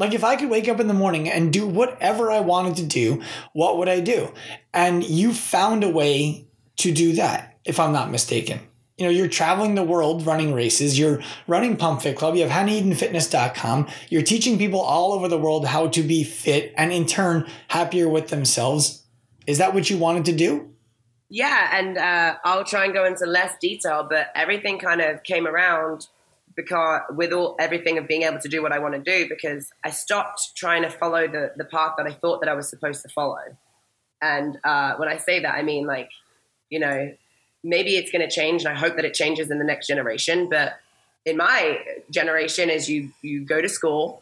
Like, if I could wake up in the morning and do whatever I wanted to do, what would I do? And you found a way to do that, if I'm not mistaken. You know, you're traveling the world running races. You're running Pump Fit Club. You have hannahedenfitness.com. You're teaching people all over the world how to be fit and in turn happier with themselves. Is that what you wanted to do? Yeah, and I'll try and go into less detail, but everything kind of came around because with all everything of being able to do what I want to do, because I stopped trying to follow the path that I thought that I was supposed to follow. And when I say that, I mean, like, you know, maybe it's going to change, and I hope that it changes in the next generation. But in my generation, is you go to school,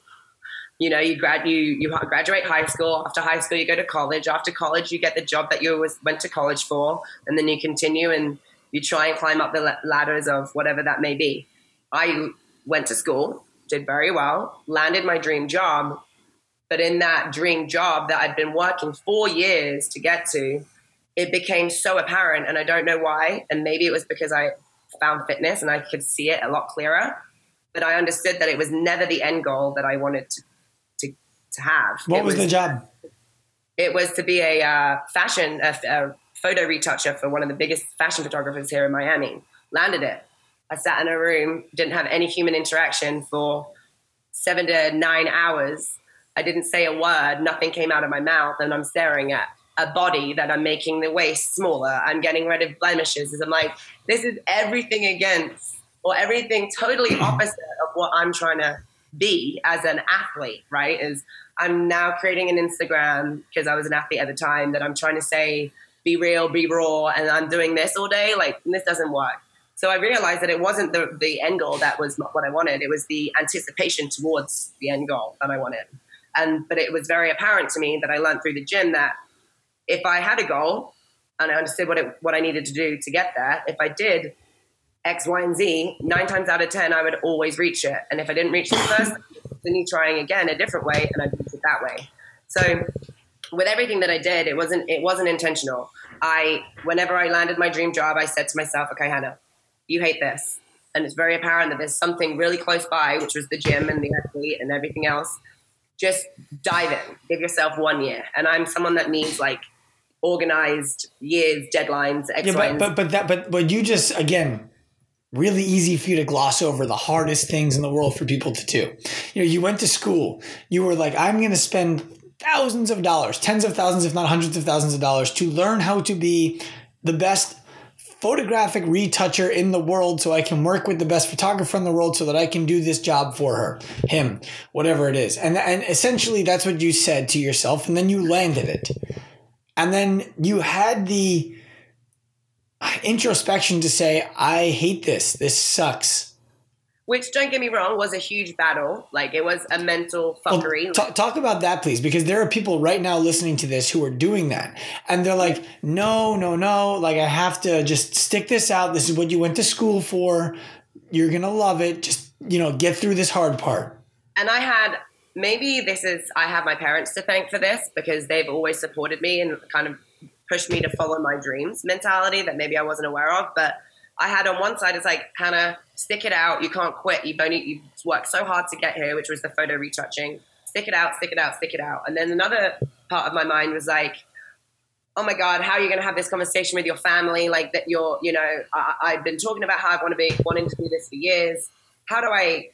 you know, you graduate high school. After high school, you go to college. After college, you get the job that you went to college for, and then you continue and you try and climb up the ladders of whatever that may be. I went to school, did very well, landed my dream job. But in that dream job that I'd been working 4 years to get to, it became so apparent, and I don't know why. And maybe it was because I found fitness and I could see it a lot clearer. But I understood that it was never the end goal that I wanted to have. What was the job? It was to be a fashion photo retoucher for one of the biggest fashion photographers here in Miami. Landed it. I sat in a room, didn't have any human interaction for 7 to 9 hours. I didn't say a word. Nothing came out of my mouth. And I'm staring at a body that I'm making the waist smaller. I'm getting rid of blemishes. I'm like, this is everything against or everything totally opposite of what I'm trying to be as an athlete, right? Is I'm now creating an Instagram because I was an athlete at the time that I'm trying to say, be real, be raw. And I'm doing this all day. Like, this doesn't work. So I realized that it wasn't the end goal that was not what I wanted. It was the anticipation towards the end goal that I wanted. But it was very apparent to me that I learned through the gym that if I had a goal and I understood what I needed to do to get there, if I did X, Y, and Z, 9 times out of 10, I would always reach it. And if I didn't reach it first, then you're trying again a different way, and I'd reach it that way. So with everything that I did, it wasn't intentional. Whenever I landed my dream job, I said to myself, okay, Hannah, you hate this. And it's very apparent that there's something really close by, which was the gym and the athlete and everything else. Just dive in. Give yourself 1 year. And I'm someone that needs like organized years, deadlines, X, yeah, but you just, again, really easy for you to gloss over the hardest things in the world for people to do. You know, you went to school. You were like, I'm going to spend thousands of dollars, tens of thousands, if not hundreds of thousands of dollars to learn how to be the best photographic retoucher in the world so I can work with the best photographer in the world so that I can do this job for her, him, whatever it is. And essentially that's what you said to yourself, and then you landed it. And then you had the introspection to say, I hate this. This sucks. Which, don't get me wrong, was a huge battle. Like, it was a mental fuckery. Well, talk about that, please, because there are people right now listening to this who are doing that. And they're like, no. Like, I have to just stick this out. This is what you went to school for. You're going to love it. Just, you know, get through this hard part. And I had – I have my parents to thank for this because they've always supported me and kind of pushed me to follow my dreams mentality that maybe I wasn't aware of. But I had on one side, it's like, Hannah, stick it out. You can't quit. You've worked so hard to get here, which was the photo retouching. Stick it out. And then another part of my mind was like, oh my God, how are you going to have this conversation with your family? Like, that you're, you know, I've been talking about how I want to be wanting to do this for years. How do I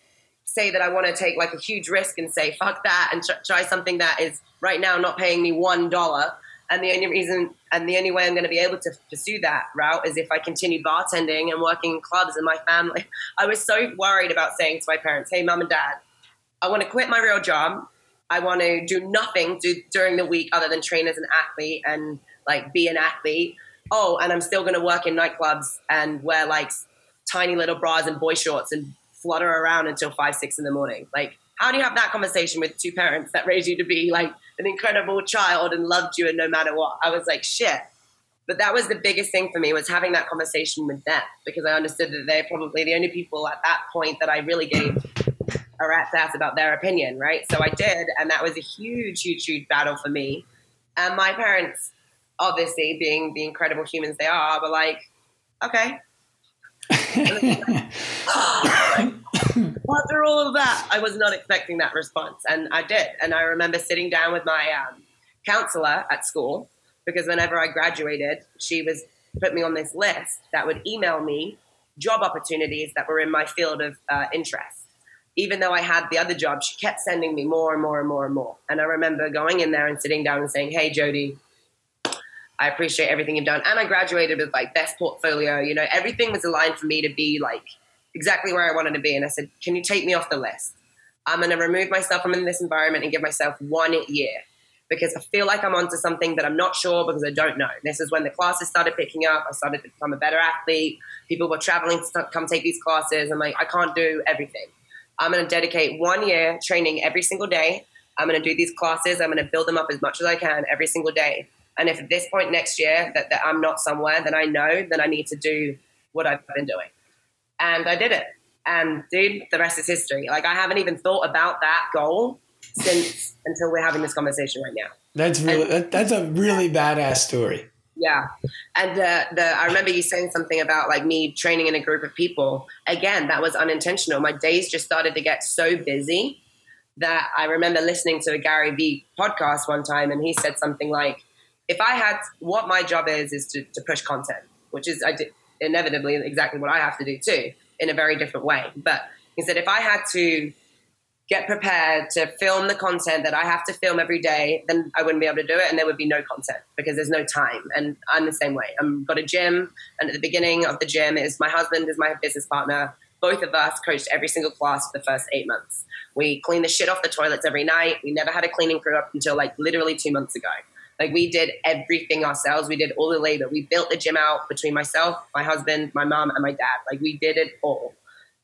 say that I want to take like a huge risk and say, fuck that, and try something that is right now not paying me $1. And the only reason and the only way I'm going to be able to pursue that route is if I continue bartending and working in clubs and my family. I was so worried about saying to my parents, hey, mom and dad, I want to quit my real job. I want to do nothing during the week other than train as an athlete and like be an athlete. Oh, and I'm still going to work in nightclubs and wear like tiny little bras and boy shorts and flutter around until 5, 6 in the morning. Like, how do you have that conversation with two parents that raised you to be like an incredible child and loved you and no matter what? I was like, shit. But that was the biggest thing for me, was having that conversation with them, because I understood that they're probably the only people at that point that I really gave a rat's ass about their opinion, right? So I did, and that was a huge, huge, huge battle for me. And my parents, obviously being the incredible humans they are, were like, okay. After all of that, I was not expecting that response, and I did. And I remember sitting down with my counselor at school, because whenever I graduated, she put me on this list that would email me job opportunities that were in my field of interest. Even though I had the other job, she kept sending me more and more and more and more. And I remember going in there and sitting down and saying, hey, Jody, I appreciate everything you've done. And I graduated with like best portfolio. You know, everything was aligned for me to be like exactly where I wanted to be. And I said, can you take me off the list? I'm going to remove myself from this environment and give myself 1 year because I feel like I'm onto something that I'm not sure because I don't know. This is when the classes started picking up. I started to become a better athlete. People were traveling to come take these classes. I'm like, I can't do everything. I'm going to dedicate 1 year training every single day. I'm going to do these classes. I'm going to build them up as much as I can every single day. And if at this point next year that I'm not somewhere, then I know that I need to do what I've been doing. And I did it. And dude, the rest is history. Like I haven't even thought about that goal since until we're having this conversation right now. That's really, that's a really badass story. Yeah. And I remember you saying something about like me training in a group of people. Again, that was unintentional. My days just started to get so busy that I remember listening to a Gary Vee podcast one time. And he said something like, if I had what my job is to push content, which is inevitably exactly what I have to do too in a very different way. But he said, if I had to get prepared to film the content that I have to film every day, then I wouldn't be able to do it. And there would be no content because there's no time. And I'm the same way. I've got a gym. And at the beginning of the gym is my husband is my business partner. Both of us coached every single class for the first 8 months. We cleaned the shit off the toilets every night. We never had a cleaning crew up until like literally 2 months ago. Like we did everything ourselves. We did all the labor. We built the gym out between myself, my husband, my mom, and my dad. Like we did it all.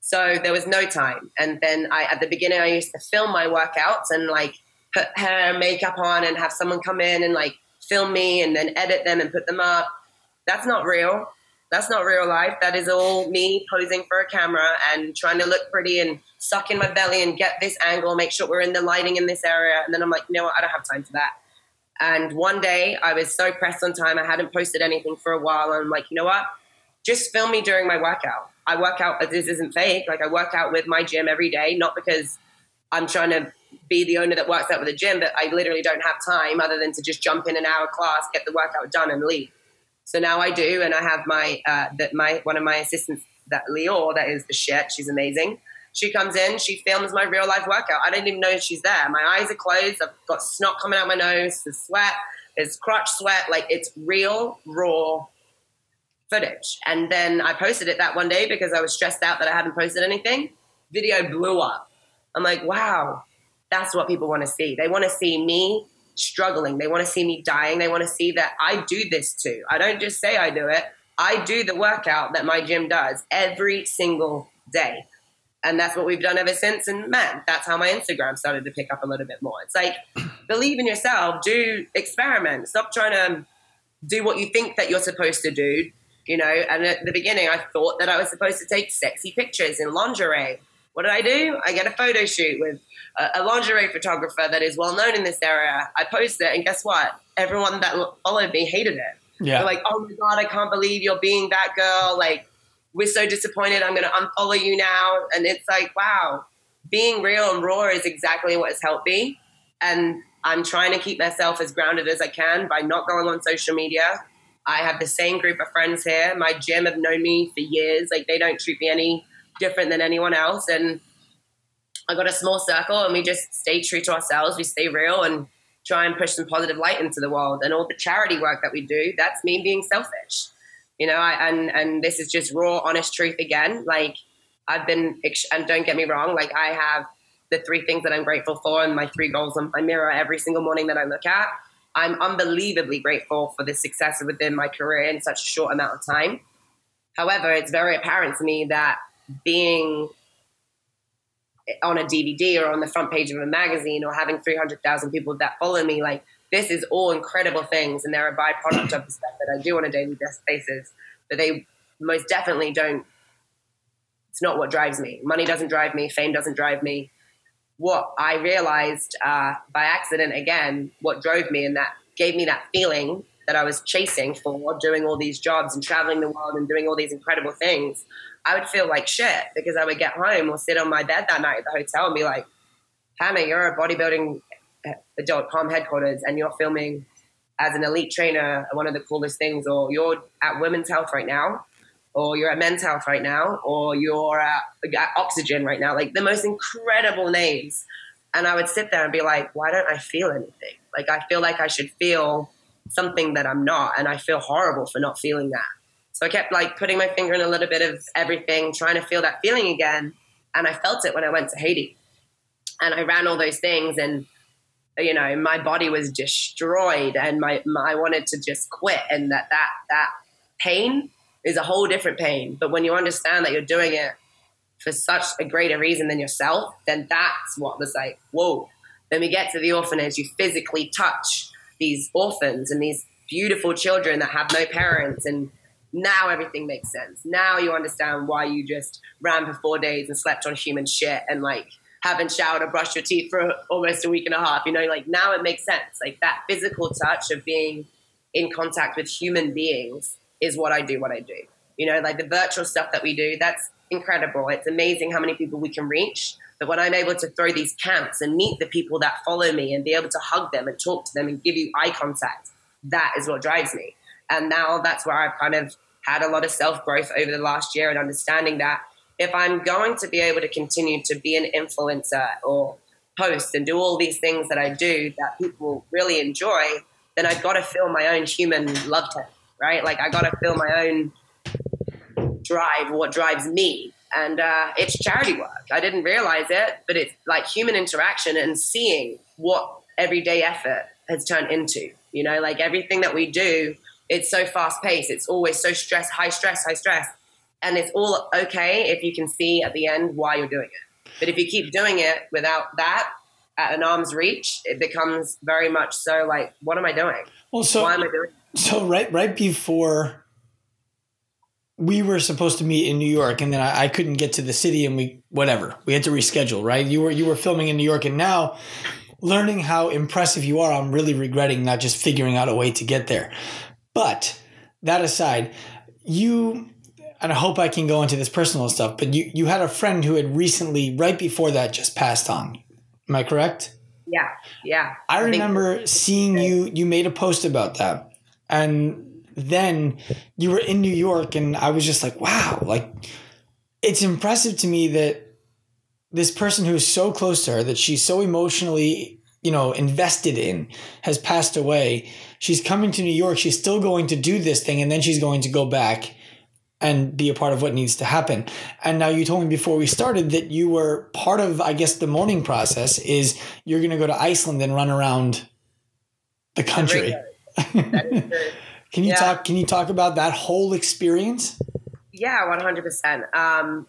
So there was no time. And then at the beginning, I used to film my workouts and like put hair and makeup on and have someone come in and like film me and then edit them and put them up. That's not real. That's not real life. That is all me posing for a camera and trying to look pretty and suck in my belly and get this angle, make sure we're in the lighting in this area. And then I'm like, you know what? I don't have time for that. And one day I was so pressed on time. I hadn't posted anything for a while. And I'm like, you know what? Just film me during my workout. I work out. This isn't fake. Like I work out with my gym every day, not because I'm trying to be the owner that works out with a gym, but I literally don't have time other than to just jump in an hour class, get the workout done and leave. So now I do. And I have one of my assistants, that Lior, that is the shit. She's amazing. She comes in, she films my real life workout. I don't even know if she's there. My eyes are closed. I've got snot coming out my nose, the sweat, there's crotch sweat. Like it's real, raw footage. And then I posted it that one day because I was stressed out that I hadn't posted anything. Video blew up. I'm like, wow, that's what people want to see. They want to see me struggling. They want to see me dying. They want to see that I do this too. I don't just say I do it. I do the workout that my gym does every single day. And that's what we've done ever since. And man, that's how my Instagram started to pick up a little bit more. It's like, believe in yourself, do experiment. Stop trying to do what you think that you're supposed to do. You know, and at the beginning I thought that I was supposed to take sexy pictures in lingerie. What did I do? I get a photo shoot with a lingerie photographer that is well known in this area. I post it and guess what? Everyone that followed me hated it. Yeah. They're like, oh my God, I can't believe you're being that girl. Like, we're so disappointed. I'm going to unfollow you now. And it's like, wow, being real and raw is exactly what has helped me. And I'm trying to keep myself as grounded as I can by not going on social media. I have the same group of friends here. My gym have known me for years. Like they don't treat me any different than anyone else. And I got a small circle and we just stay true to ourselves. We stay real and try and push some positive light into the world. And all the charity work that we do, that's me being selfish. You know, and this is just raw, honest truth again. Like I've been, and don't get me wrong, like I have the three things that I'm grateful for and my three goals on my mirror every single morning that I look at. I'm unbelievably grateful for the success within my career in such a short amount of time. However, it's very apparent to me that being on a DVD or on the front page of a magazine or having 300,000 people that follow me, like, this is all incredible things, and they're a byproduct of the stuff that I do on a daily basis. But they most definitely don't. It's not what drives me. Money doesn't drive me. Fame doesn't drive me. What I realized by accident, again, what drove me and that gave me that feeling that I was chasing for doing all these jobs and traveling the world and doing all these incredible things, I would feel like shit because I would get home or sit on my bed that night at the hotel and be like, Hannah, you're a bodybuilding adult Palm headquarters and you're filming as an elite trainer, one of the coolest things, or you're at Women's Health right now or you're at Men's Health right now, or you're at Oxygen right now, like the most incredible names. And I would sit there and be like, why don't I feel anything? Like, I feel like I should feel something that I'm not. And I feel horrible for not feeling that. So I kept like putting my finger in a little bit of everything, trying to feel that feeling again. And I felt it when I went to Haiti and I ran all those things. And, you know, my body was destroyed and I wanted to just quit. And that pain is a whole different pain. But when you understand that you're doing it for such a greater reason than yourself, then that's what was like, whoa. Then we get to the orphanage, you physically touch these orphans and these beautiful children that have no parents. And now everything makes sense. Now you understand why you just ran for 4 days and slept on human shit and like haven't showered or brushed your teeth for almost a week and a half. You know, like now it makes sense. Like that physical touch of being in contact with human beings is what I do. You know, like the virtual stuff that we do, that's incredible. It's amazing how many people we can reach. But when I'm able to throw these camps and meet the people that follow me and be able to hug them and talk to them and give you eye contact, that is what drives me. And now that's where I've kind of had a lot of self-growth over the last year and understanding that if I'm going to be able to continue to be an influencer or post and do all these things that I do that people really enjoy, then I've got to feel my own human love tank, right? Like I got to feel my own drive, what drives me. And it's charity work. I didn't realize it, but it's like human interaction and seeing what everyday effort has turned into. You know, like everything that we do, it's so fast paced. It's always so stress, high stress, high stress. And it's all okay if you can see at the end why you're doing it. But if you keep doing it without that at an arm's reach, it becomes very much so like, what am I doing? Well, why am I doing it? So right before we were supposed to meet in New York and then I couldn't get to the city and we had to reschedule, right? You were filming in New York and now learning how impressive you are, I'm really regretting not just figuring out a way to get there. But that aside, and I hope I can go into this personal stuff, but you had a friend who had recently, right before that, just passed on. Am I correct? Yeah. Yeah. I remember seeing you made a post about that. And then you were in New York and I was just like, wow, like it's impressive to me that this person who's so close to her, that she's so emotionally, you know, invested in, has passed away. She's coming to New York. She's still going to do this thing. And then she's going to go back and be a part of what needs to happen. And now you told me before we started that you were part of, I guess, the mourning process is you're going to go to Iceland and run around the country. That is true. Can you talk about that whole experience? Yeah, 100%.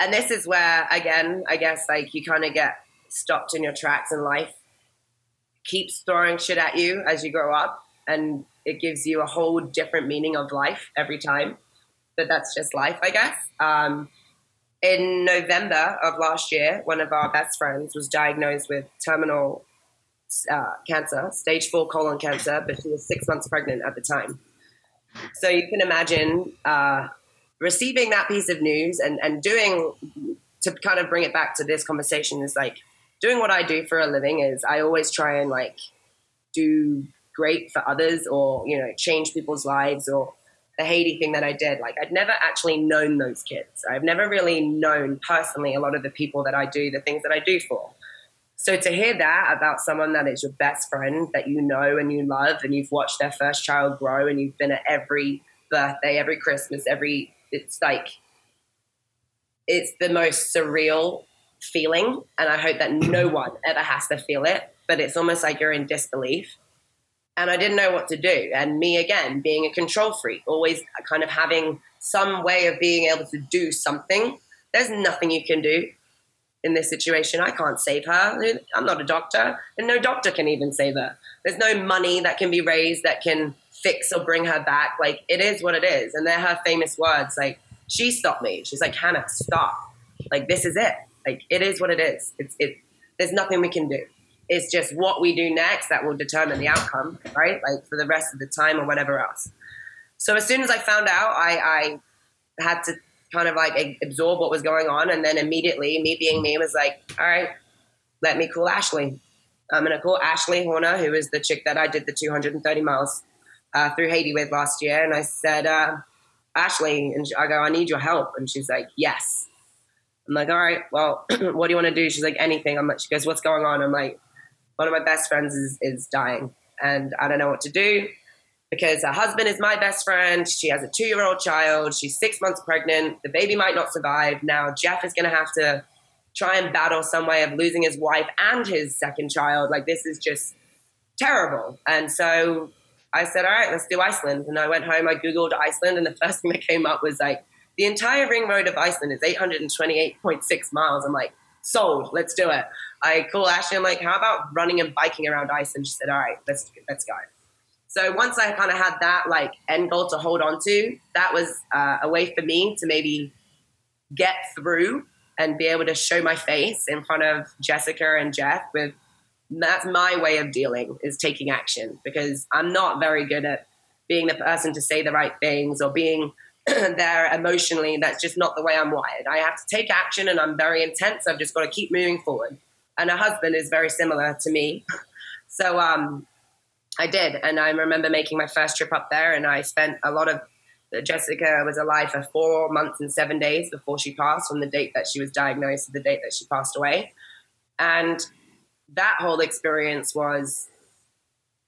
And this is where, again, I guess like you kind of get stopped in your tracks in life. Keeps throwing shit at you as you grow up. And it gives you a whole different meaning of life every time. But that's just life, I guess. In November of last year, one of our best friends was diagnosed with terminal cancer, stage 4 colon cancer, but she was 6 months pregnant at the time. So you can imagine receiving that piece of news and doing, to kind of bring it back to this conversation, is like doing what I do for a living is I always try and like do great for others or, you know, change people's lives. Or the Haiti thing that I did, like I'd never actually known those kids. I've never really known personally a lot of the people that I do the things that I do for. So to hear that about someone that is your best friend that you know and you love and you've watched their first child grow and you've been at every birthday, every Christmas, it's like, it's the most surreal feeling. And I hope that no one ever has to feel it, but it's almost like you're in disbelief. And I didn't know what to do. And me, again, being a control freak, always kind of having some way of being able to do something. There's nothing you can do in this situation. I can't save her. I'm not a doctor, and no doctor can even save her. There's no money that can be raised that can fix or bring her back. Like, it is what it is. And they're her famous words. Like, she stopped me. She's like, Hannah, stop. Like, this is it. Like, it is what it is. There's nothing we can do. It's just what we do next that will determine the outcome, right? Like, for the rest of the time or whatever else. So as soon as I found out, I had to kind of like absorb what was going on. And then immediately, me being me, was like, all right, let me call Ashley. I'm going to call Ashley Horner, who is the chick that I did the 230 miles through Haiti with last year. And I said, Ashley, and I go, I need your help. And she's like, yes. I'm like, all right, well, what do you want to do? She's like, anything. I'm like, she goes, what's going on? I'm like, one of my best friends is dying and I don't know what to do because her husband is my best friend. She has a 2-year-old child. She's 6 months pregnant. The baby might not survive. Now Jeff is going to have to try and battle some way of losing his wife and his second child. Like, this is just terrible. And so I said, all right, let's do Iceland. And I went home, I Googled Iceland, and the first thing that came up was like, the entire ring road of Iceland is 828.6 miles. I'm like, sold, let's do it. I call Ashley, I'm like, how about running and biking around Iceland? She said, all right, let's go. So once I kind of had that like end goal to hold on to, that was a way for me to maybe get through and be able to show my face in front of Jessica and Jeff with, that's my way of dealing, is taking action, because I'm not very good at being the person to say the right things or being there emotionally. That's just not the way I'm wired. I have to take action and I'm very intense. I've just got to keep moving forward. And her husband is very similar to me. So I did. And I remember making my first trip up there, and I spent a lot of, Jessica was alive for 4 months and 7 days before she passed, from the date that she was diagnosed to the date that she passed away. And that whole experience was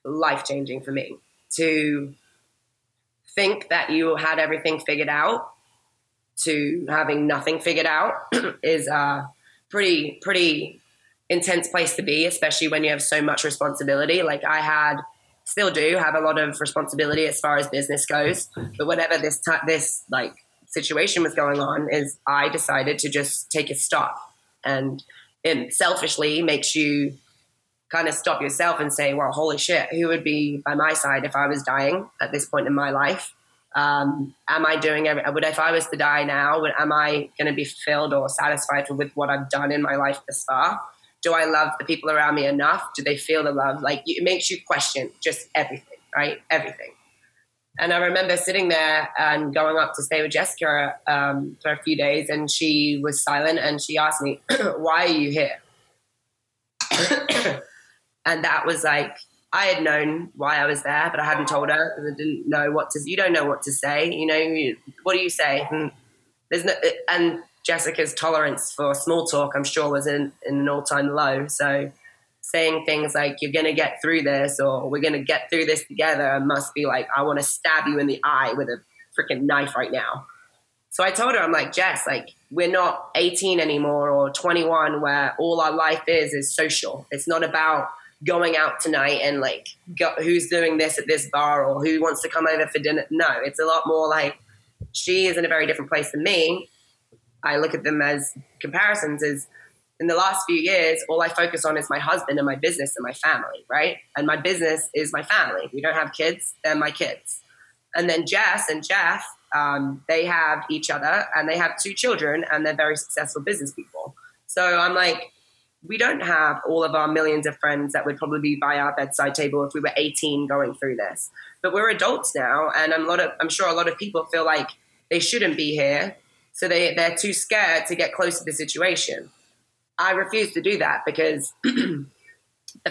life-changing for me, to think that you had everything figured out to having nothing figured out is a pretty intense place to be, especially when you have so much responsibility. Like I had, still do have a lot of responsibility as far as business goes, but whatever this like situation was going on, is I decided to just take a stop, and it selfishly makes you kind of stop yourself and say, well, holy shit, who would be by my side if I was dying at this point in my life? Am I doing if I was to die now, am I going to be filled or satisfied with what I've done in my life thus far? Do I love the people around me enough? Do they feel the love? Like, it makes you question just everything, right? Everything. And I remember sitting there and going up to stay with Jessica for a few days, and she was silent, and she asked me, why are you here? And that was like, I had known why I was there, but I hadn't told her, because I didn't know you don't know what to say. You know, what do you say? And there's no, and Jessica's tolerance for small talk, I'm sure, was in an all-time low. So saying things like, you're going to get through this, or we're going to get through this together, must be like, I want to stab you in the eye with a freaking knife right now. So I told her, I'm like, Jess, like, we're not 18 anymore or 21, where all our life is social. It's not about going out tonight and like, who's doing this at this bar or who wants to come over for dinner. No, it's a lot more like, she is in a very different place than me. I look at them as comparisons, is in the last few years, all I focus on is my husband and my business and my family, right? And my business is my family. We don't have kids, they're my kids. And then Jess and Jeff, they have each other and they have 2 children and they're very successful business people. So I'm like, we don't have all of our millions of friends that would probably be by our bedside table if we were 18 going through this. But we're adults now, and I'm sure a lot of people feel like they shouldn't be here, so they're too scared to get close to the situation. I refuse to do that, because the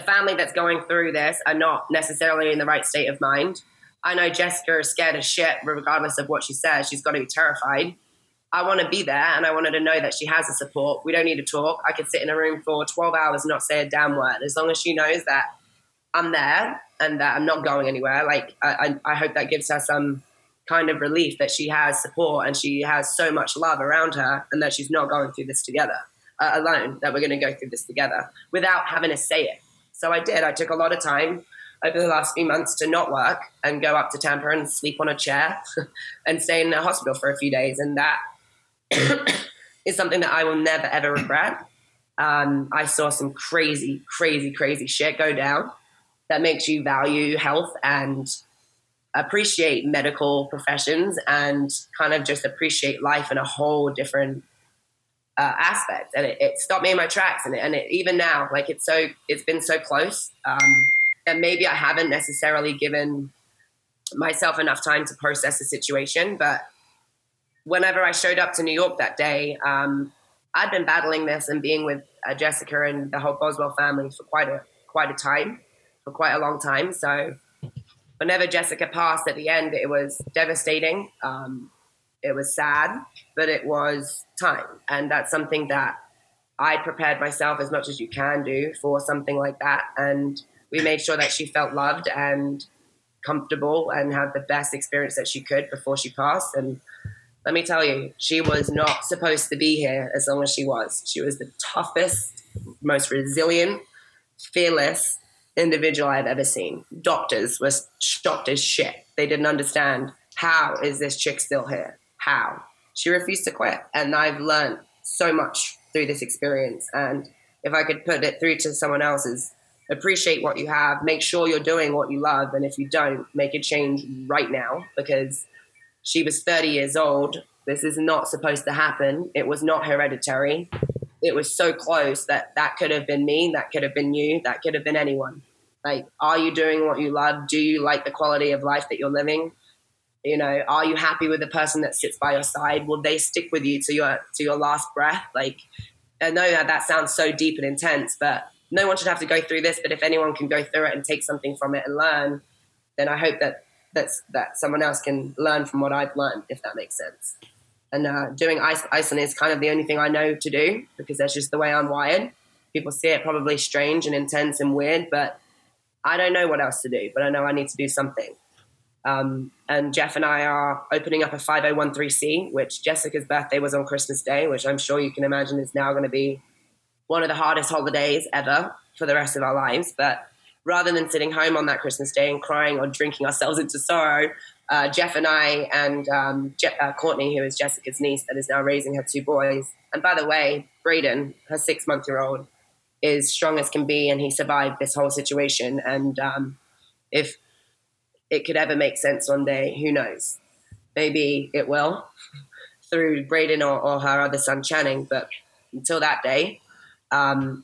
family that's going through this are not necessarily in the right state of mind. I know Jessica is scared as shit, regardless of what she says. She's got to be terrified. I want to be there, and I wanted to know that she has the support. We don't need to talk. I could sit in a room for 12 hours and not say a damn word. As long as she knows that I'm there and that I'm not going anywhere, like I hope that gives her some kind of relief that she has support and she has so much love around her, and that she's not going through this together. Alone, that we're going to go through this together without having to say it. So I did. I took a lot of time over the last few months to not work and go up to Tampa and sleep on a chair and stay in a hospital for a few days. And that is something that I will never, ever regret. I saw some crazy, crazy, crazy shit go down that makes you value health and appreciate medical professions and kind of just appreciate life in a whole different aspect. And it stopped me in my tracks, and it even now, like, it's been so close that maybe I haven't necessarily given myself enough time to process the situation. But whenever I showed up to New York that day, I'd been battling this and being with Jessica and the whole Boswell family for quite a long time. So whenever Jessica passed at the end, it was devastating. It was sad, but it was time. And that's something that I prepared myself as much as you can do for something like that. And we made sure that she felt loved and comfortable and had the best experience that she could before she passed. And let me tell you, she was not supposed to be here as long as she was. She was the toughest, most resilient, fearless individual I've ever seen. Doctors were shocked as shit. They didn't understand, how is this chick still here? How? She refused to quit. And I've learned so much through this experience. And if I could put it through to someone else's, appreciate what you have, make sure you're doing what you love. And if you don't, make a change right now, because she was 30 years old. This is not supposed to happen. It was not hereditary. It was so close that could have been me, that could have been you, that could have been anyone. Like, are you doing what you love? Do you like the quality of life that you're living? You know, are you happy with the person that sits by your side? Will they stick with you to your last breath? Like, I know that sounds so deep and intense, but no one should have to go through this. But if anyone can go through it and take something from it and learn, then I hope that someone else can learn from what I've learned, if that makes sense. And doing Iceland is kind of the only thing I know to do, because that's just the way I'm wired. People see it probably strange and intense and weird, but I don't know what else to do. But I know I need to do something. And Jeff and I are opening up a 5013C, which Jessica's birthday was on Christmas Day, which I'm sure you can imagine is now going to be one of the hardest holidays ever for the rest of our lives. But rather than sitting home on that Christmas Day and crying or drinking ourselves into sorrow, Jeff and I and Courtney, who is Jessica's niece that is now raising her two boys. And by the way, Braden, her 6-month-old, is strong as can be, and he survived this whole situation. And if it could ever make sense one day, who knows? Maybe it will through Braden or her other son, Channing. But until that day,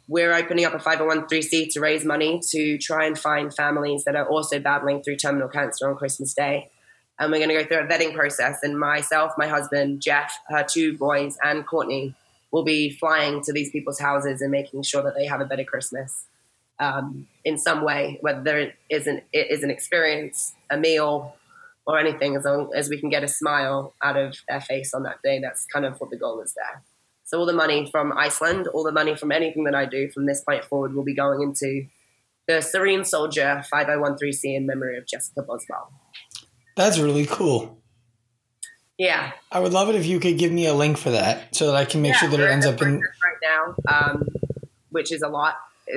we're opening up a 5013C to raise money to try and find families that are also battling through terminal cancer on Christmas Day. And we're going to go through a vetting process. And myself, my husband, Jeff, her two boys, and Courtney will be flying to these people's houses and making sure that they have a better Christmas in some way, whether it is an experience, a meal, or anything, as long as we can get a smile out of their face on that day. That's kind of what the goal is there. So all the money from Iceland, all the money from anything that I do from this point forward will be going into the Serene Soldier 5013C in memory of Jessica Boswell. That's really cool. Yeah. I would love it if you could give me a link for that so that I can make sure that it ends up in... Right now, which is a lot.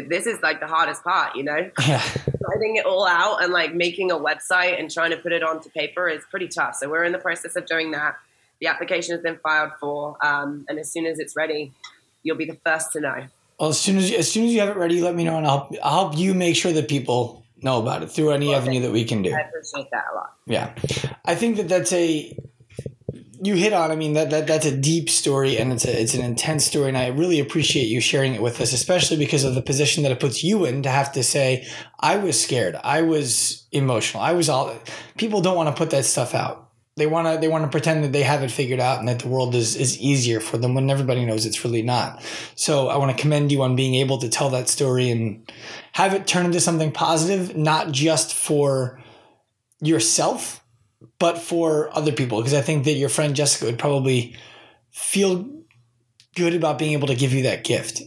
This is like the hardest part, you know? Yeah. Writing it all out and like making a website and trying to put it onto paper is pretty tough. So we're in the process of doing that. The application has been filed for, and as soon as it's ready, you'll be the first to know. Well, as soon as you have it ready, let me know, and I'll help you make sure that people know about it through any avenue that we can do. I appreciate that a lot. Yeah, I think you hit on. I mean, that's a deep story, and it's an intense story, and I really appreciate you sharing it with us, especially because of the position that it puts you in to have to say, I was scared, I was emotional, I was all. People don't want to put that stuff out. They want to pretend that they have it figured out and that the world is easier for them when everybody knows it's really not. So I want to commend you on being able to tell that story and have it turn into something positive, not just for yourself, but for other people. Because I think that your friend Jessica would probably feel good about being able to give you that gift.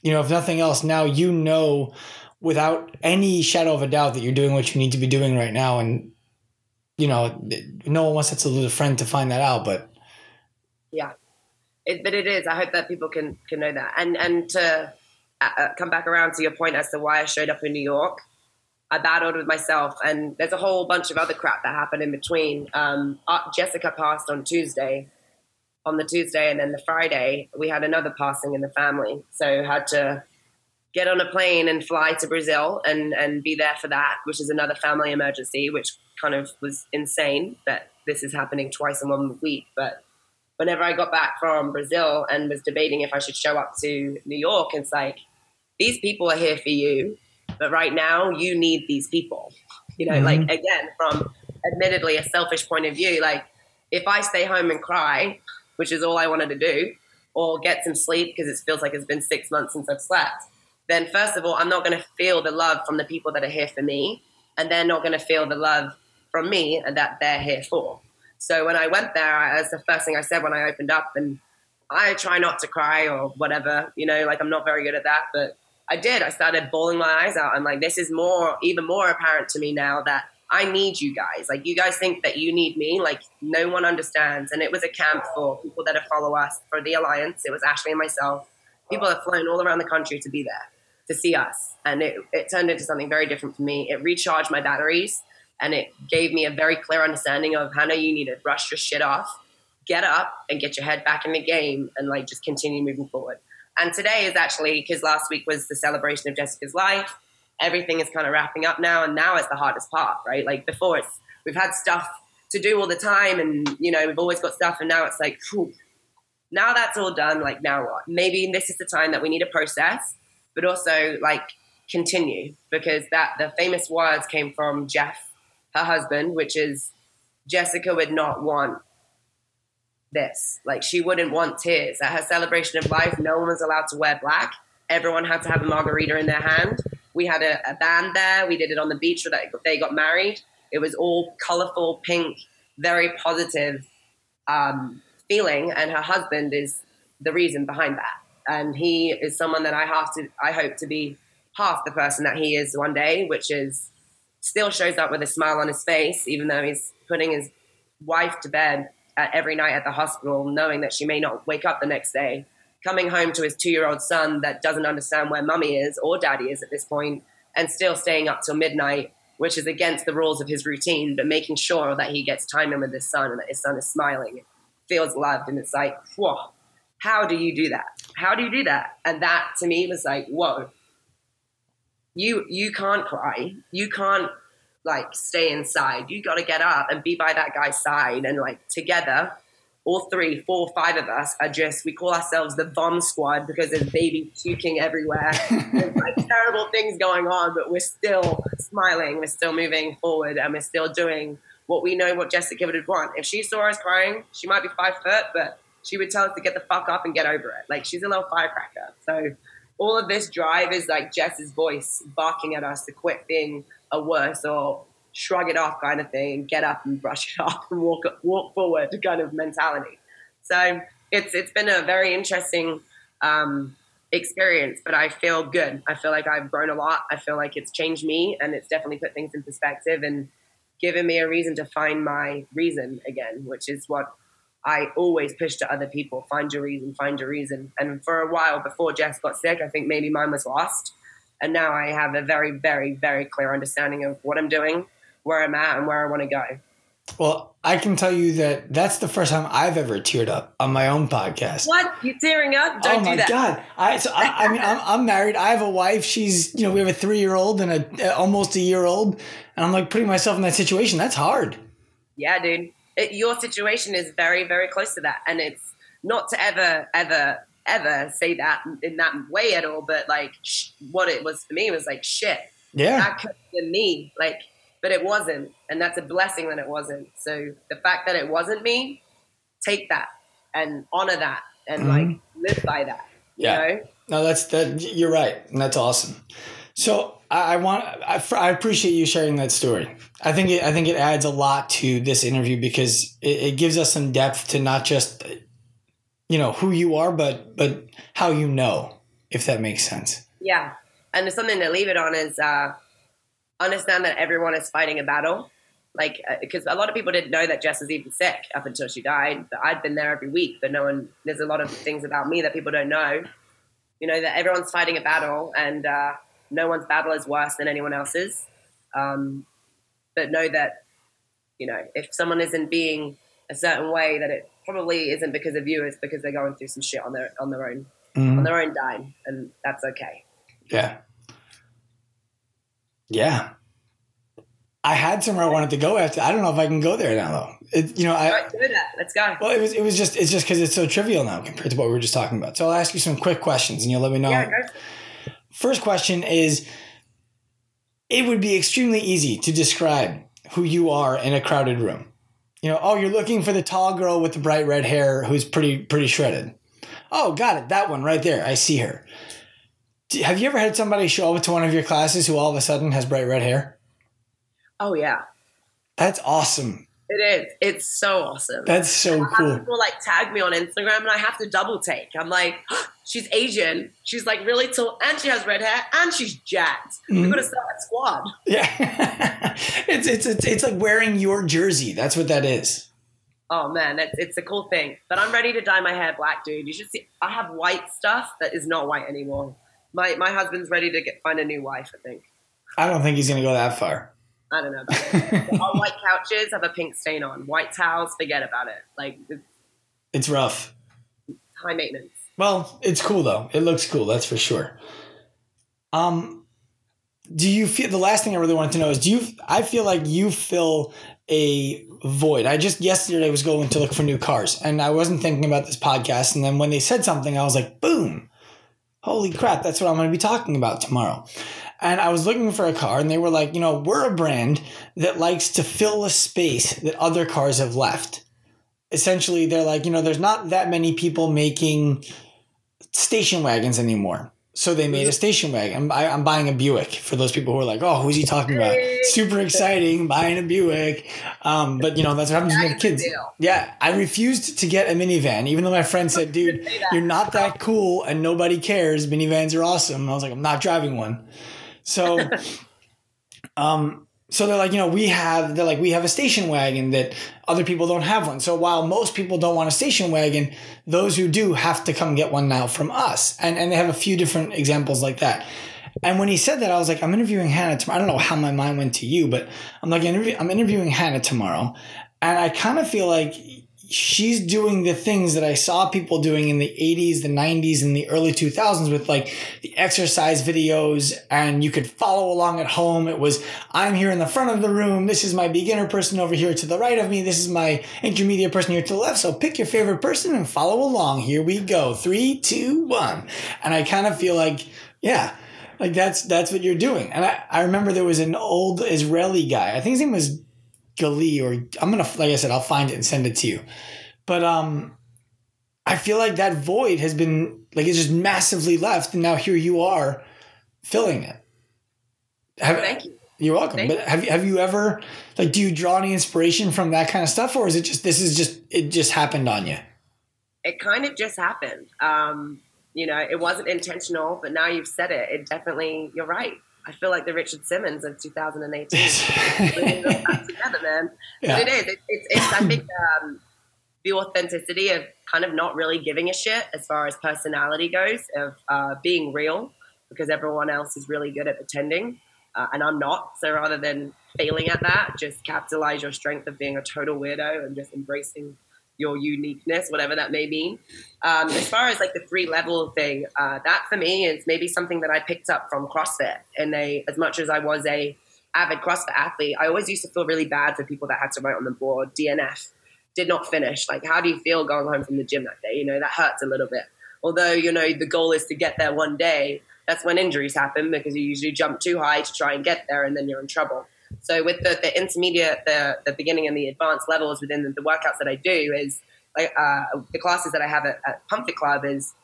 You know, if nothing else, now you know without any shadow of a doubt that you're doing what you need to be doing right now. And you know, no one wants to lose a friend to find that out, but yeah, but it is. I hope that people can know that. And to come back around to your point as to why I showed up in New York, I battled with myself, and there's a whole bunch of other crap that happened in between. Jessica passed on the Tuesday, and then the Friday we had another passing in the family. So had to get on a plane and fly to Brazil and be there for that, which is another family emergency, which kind of was insane that this is happening twice in one week. But whenever I got back from Brazil and was debating if I should show up to New York, it's like, these people are here for you, but right now you need these people, you know, like, again, from admittedly a selfish point of view, like if I stay home and cry, which is all I wanted to do, or get some sleep because it feels like it's been 6 months since I've slept, then first of all, I'm not going to feel the love from the people that are here for me, and they're not going to feel the love from me and that they're here for. So when I went there, that's the first thing I said when I opened up, and I try not to cry or whatever, you know, like I'm not very good at that, but I did. I started bawling my eyes out. I'm like, this is even more apparent to me now that I need you guys. Like, you guys think that you need me. Like, no one understands. And it was a camp for people that follow us for the Alliance. It was Ashley and myself. People have flown all around the country to be there, to see us. And it turned into something very different for me. It recharged my batteries, and it gave me a very clear understanding of, Hannah, you need to brush your shit off, get up and get your head back in the game, and like just continue moving forward. And today is actually, because last week was the celebration of Jessica's life. Everything is kind of wrapping up now, and now it's the hardest part, right? Like before, we've had stuff to do all the time, and you know, we've always got stuff, and now it's like, whew, now that's all done, like now what? Maybe this is the time that we need to process, but also like continue, because that the famous words came from Jeff, her husband, which is Jessica would not want this. Like, she wouldn't want tears. At her celebration of life, no one was allowed to wear black. Everyone had to have a margarita in their hand. We had a band there. We did it on the beach where they got married. It was all colorful, pink, very positive feeling. And her husband is the reason behind that. And he is someone that I hope to be half the person that he is one day, which is still shows up with a smile on his face, even though he's putting his wife to bed every night at the hospital, knowing that she may not wake up the next day, coming home to his 2-year-old son that doesn't understand where mummy is or daddy is at this point, and still staying up till midnight, which is against the rules of his routine, but making sure that he gets time in with his son and that his son is smiling, feels loved. And it's like, whoa, how do you do that? How do you do that? And that to me was like, whoa, you can't cry. You can't like stay inside. You got to get up and be by that guy's side. And like together, all 3, 4, 5 of us are just, we call ourselves the vom squad because there's baby puking everywhere. There's like terrible things going on, but we're still smiling. We're still moving forward, and we're still doing what we know what Jessica would want. If she saw us crying, she might be 5 foot, but she would tell us to get the fuck up and get over it. Like, she's a little firecracker. So all of this drive is like Jess's voice barking at us to quit being a worse or shrug it off kind of thing and get up and brush it off and walk forward kind of mentality. So it's been a very interesting experience, but I feel good. I feel like I've grown a lot. I feel like it's changed me, and it's definitely put things in perspective and given me a reason to find my reason again, which is what I always push to other people. Find your reason. And for a while before Jess got sick, I think maybe mine was lost. And now I have a very, very, very clear understanding of what I'm doing, where I'm at, and where I want to go. Well, I can tell you that that's the first time I've ever teared up on my own podcast. What? You tearing up? Don't do that. Oh, my God. I mean, I'm married. I have a wife. She's, you know, we have a 3-year-old and almost a year-old. And I'm like putting myself in that situation. That's hard. Yeah, dude. Your situation is very, very close to that. And it's not to ever, ever... say that in that way at all, but like what it was for me was like, shit, yeah, that could have been me, like, but it wasn't, and that's a blessing that it wasn't. So the fact that it wasn't me, take that and honor that and like live by that, you know? No, that's you're right, and that's awesome. So I appreciate you sharing that story. I think it adds a lot to this interview because it gives us some depth to not just, you know, who you are, but how you know, if that makes sense. Yeah. And something to leave it on is understand that everyone is fighting a battle. Like, because a lot of people didn't know that Jess was even sick up until she died. But I'd been there every week, but there's a lot of things about me that people don't know. You know, that everyone's fighting a battle, and no one's battle is worse than anyone else's. But know that, you know, if someone isn't being a certain way, that it probably isn't because of you, it's because they're going through some shit on their own on their own dime, and that's okay. Yeah. I had somewhere I wanted to go after. I don't know if I can go there now though. Let's do that. Let's go. Well, it's just because it's so trivial now compared to what we were just talking about. So I'll ask you some quick questions, and you'll let me know. Yeah, go. First question is: it would be extremely easy to describe who you are in a crowded room. You know, oh, you're looking for the tall girl with the bright red hair who's pretty shredded. Oh, got it. That one right there. I see her. Have you ever had somebody show up to one of your classes who all of a sudden has bright red hair? Oh, yeah. That's awesome. It is. It's so awesome. That's so cool. People like tag me on Instagram and I have to double take. I'm like, oh, she's Asian. She's like really tall and she has red hair and she's jacked. Mm-hmm. We're going to start a squad. Yeah. It's like wearing your jersey. That's what that is. Oh man, it's a cool thing. But I'm ready to dye my hair black, dude. You should see. I have white stuff that is not white anymore. My husband's ready to find a new wife, I think. I don't think he's going to go that far. I don't know about it. All white couches have a pink stain on. White towels, forget about it. Like, it's rough. High maintenance. Well, it's cool though. It looks cool. That's for sure. Do you feel, the last thing I really wanted to know is, I feel like you fill a void. I just yesterday was going to look for new cars and I wasn't thinking about this podcast. And then when they said something, I was like, boom, holy crap. That's what I'm going to be talking about tomorrow. And I was looking for a car and they were like, you know, we're a brand that likes to fill a space that other cars have left. Essentially, they're like, you know, there's not that many people making station wagons anymore. So they made a station wagon. I'm buying a Buick for those people who are like, oh, who's he talking about? Super exciting, buying a Buick. But, you know, that's what happens when you have kids. Yeah, I refused to get a minivan, even though my friend said, dude, you're not that cool and nobody cares. Minivans are awesome. And I was like, I'm not driving one. So, so they're like, you know, we have a station wagon that other people don't have one. So while most people don't want a station wagon, those who do have to come get one now from us. And they have a few different examples like that. And when he said that, I was like, I'm interviewing Hannah tomorrow. I don't know how my mind went to you, but I'm like, I'm interviewing Hannah tomorrow. And I kind of feel like she's doing the things that I saw people doing in the 80s, the 90s, and the early 2000s with like the exercise videos, and you could follow along at home. It was, I'm here in the front of the room. This is my beginner person over here to the right of me. This is my intermediate person here to the left. So pick your favorite person and follow along. Here we go. 3, 2, 1. And I kind of feel like, yeah, like that's what you're doing. And I remember there was an old Israeli guy. I think his name was Gali, or I'm going to, like I said, I'll find it and send it to you. But I feel like that void has been, like, it's just massively left. And now here you are filling it. Thank you. You're welcome. But have you ever, like, do you draw any inspiration from that kind of stuff? Or is it just, it just happened on you? It kind of just happened. You know, it wasn't intentional, but now you've said it. It definitely, you're right. I feel like the Richard Simmons of 2018. Together, man. Yeah. But it is. It's I think the authenticity of kind of not really giving a shit as far as personality goes, of being real, because everyone else is really good at pretending, and I'm not. So rather than failing at that, just capitalize your strength of being a total weirdo and just embracing your uniqueness, whatever that may mean. As far as like the 3-level thing, that for me is maybe something that I picked up from CrossFit. And they, as much as I was a avid CrossFit athlete, I always used to feel really bad for people that had to write on the board, DNF, did not finish. Like, how do you feel going home from the gym that day? You know, that hurts a little bit. Although, you know, the goal is to get there one day. That's when injuries happen, because you usually jump too high to try and get there and then you're in trouble. So with the intermediate, the beginning and the advanced levels within the workouts that I do is like the classes that I have at Pump Fit Club is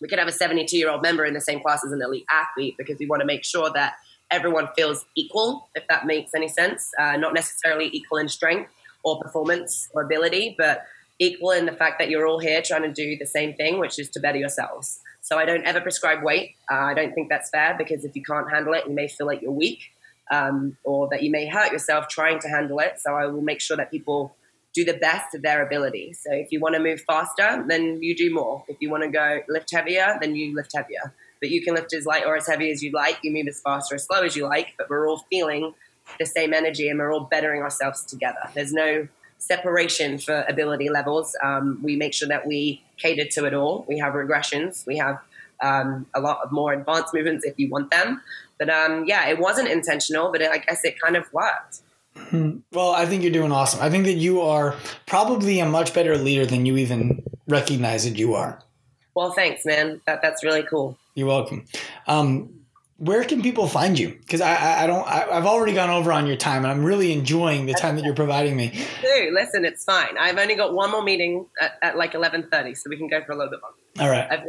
we could have a 72-year-old member in the same class as an elite athlete, because we want to make sure that everyone feels equal, if that makes any sense. Not necessarily equal in strength or performance or ability, but equal in the fact that you're all here trying to do the same thing, which is to better yourselves. So I don't ever prescribe weight. I don't think that's fair, because if you can't handle it, you may feel like you're weak. Or that you may hurt yourself trying to handle it. So I will make sure that people do the best of their ability. So if you want to move faster, then you do more. If you want to go lift heavier, then you lift heavier. But you can lift as light or as heavy as you like. You move as fast or as slow as you like. But we're all feeling the same energy and we're all bettering ourselves together. There's no separation for ability levels. We make sure that we cater to it all. We have regressions. We have a lot of more advanced movements if you want them. But yeah, it wasn't intentional, but I guess it kind of worked. Well, I think you're doing awesome. I think that you are probably a much better leader than you even recognize that you are. Well, thanks, man. That's really cool. You're welcome. Where can people find you? Because I've already gone over on your time, and I'm really enjoying the time that you're providing me. You too. Listen, it's fine. I've only got one more meeting at like 11:30, so we can go for a little bit longer. All right.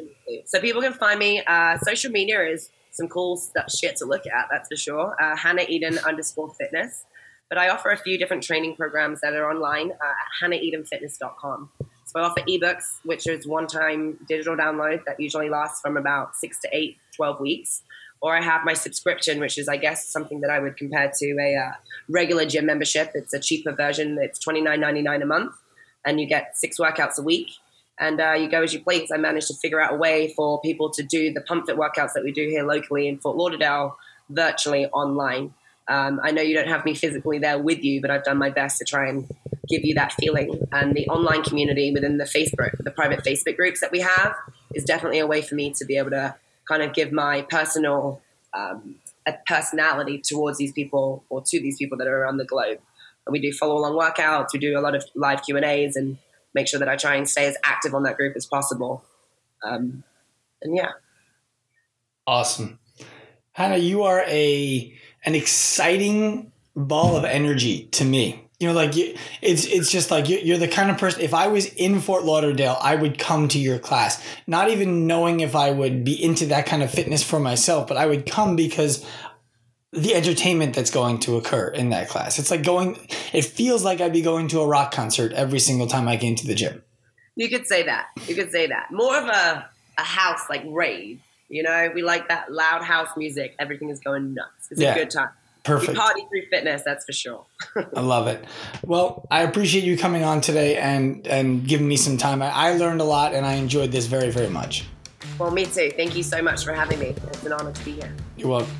So people can find me. Social media is some cool stuff, shit to look at, that's for sure. Hannah Eden _fitness. But I offer a few different training programs that are online at hannahedenfitness.com. So I offer ebooks, which is one-time digital download that usually lasts from about 6 to 8, 12 weeks. Or I have my subscription, which is, I guess, something that I would compare to a regular gym membership. It's a cheaper version. It's $29.99 a month, and you get 6 workouts a week. And you go as you please. I managed to figure out a way for people to do the Pump Fit workouts that we do here locally in Fort Lauderdale virtually online. I know you don't have me physically there with you, but I've done my best to try and give you that feeling. And the online community within the Facebook, the private Facebook groups that we have, is definitely a way for me to be able to kind of give my personal personality towards these people, or to these people that are around the globe. And we do follow-along workouts. We do a lot of live Q&As and make sure that I try and stay as active on that group as possible. And yeah. Awesome. Hannah, you are an exciting ball of energy to me. You know, like it's just like you're the kind of person, if I was in Fort Lauderdale, I would come to your class, not even knowing if I would be into that kind of fitness for myself, but I would come because the entertainment that's going to occur in that class. It's like it feels like I'd be going to a rock concert every single time I came to the gym. You could say that. You could say that. More of a house, like rave. You know, we like that loud house music. Everything is going nuts. It's a good time. Perfect. We party through fitness, that's for sure. I love it. Well, I appreciate you coming on today and giving me some time. I learned a lot, and I enjoyed this very, very much. Well, me too. Thank you so much for having me. It's an honor to be here. You're welcome.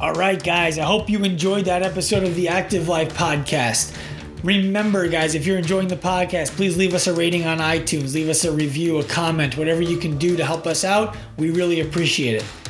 All right, guys. I hope you enjoyed that episode of the Active Life Podcast. Remember, guys, if you're enjoying the podcast, please leave us a rating on iTunes. Leave us a review, a comment, whatever you can do to help us out. We really appreciate it.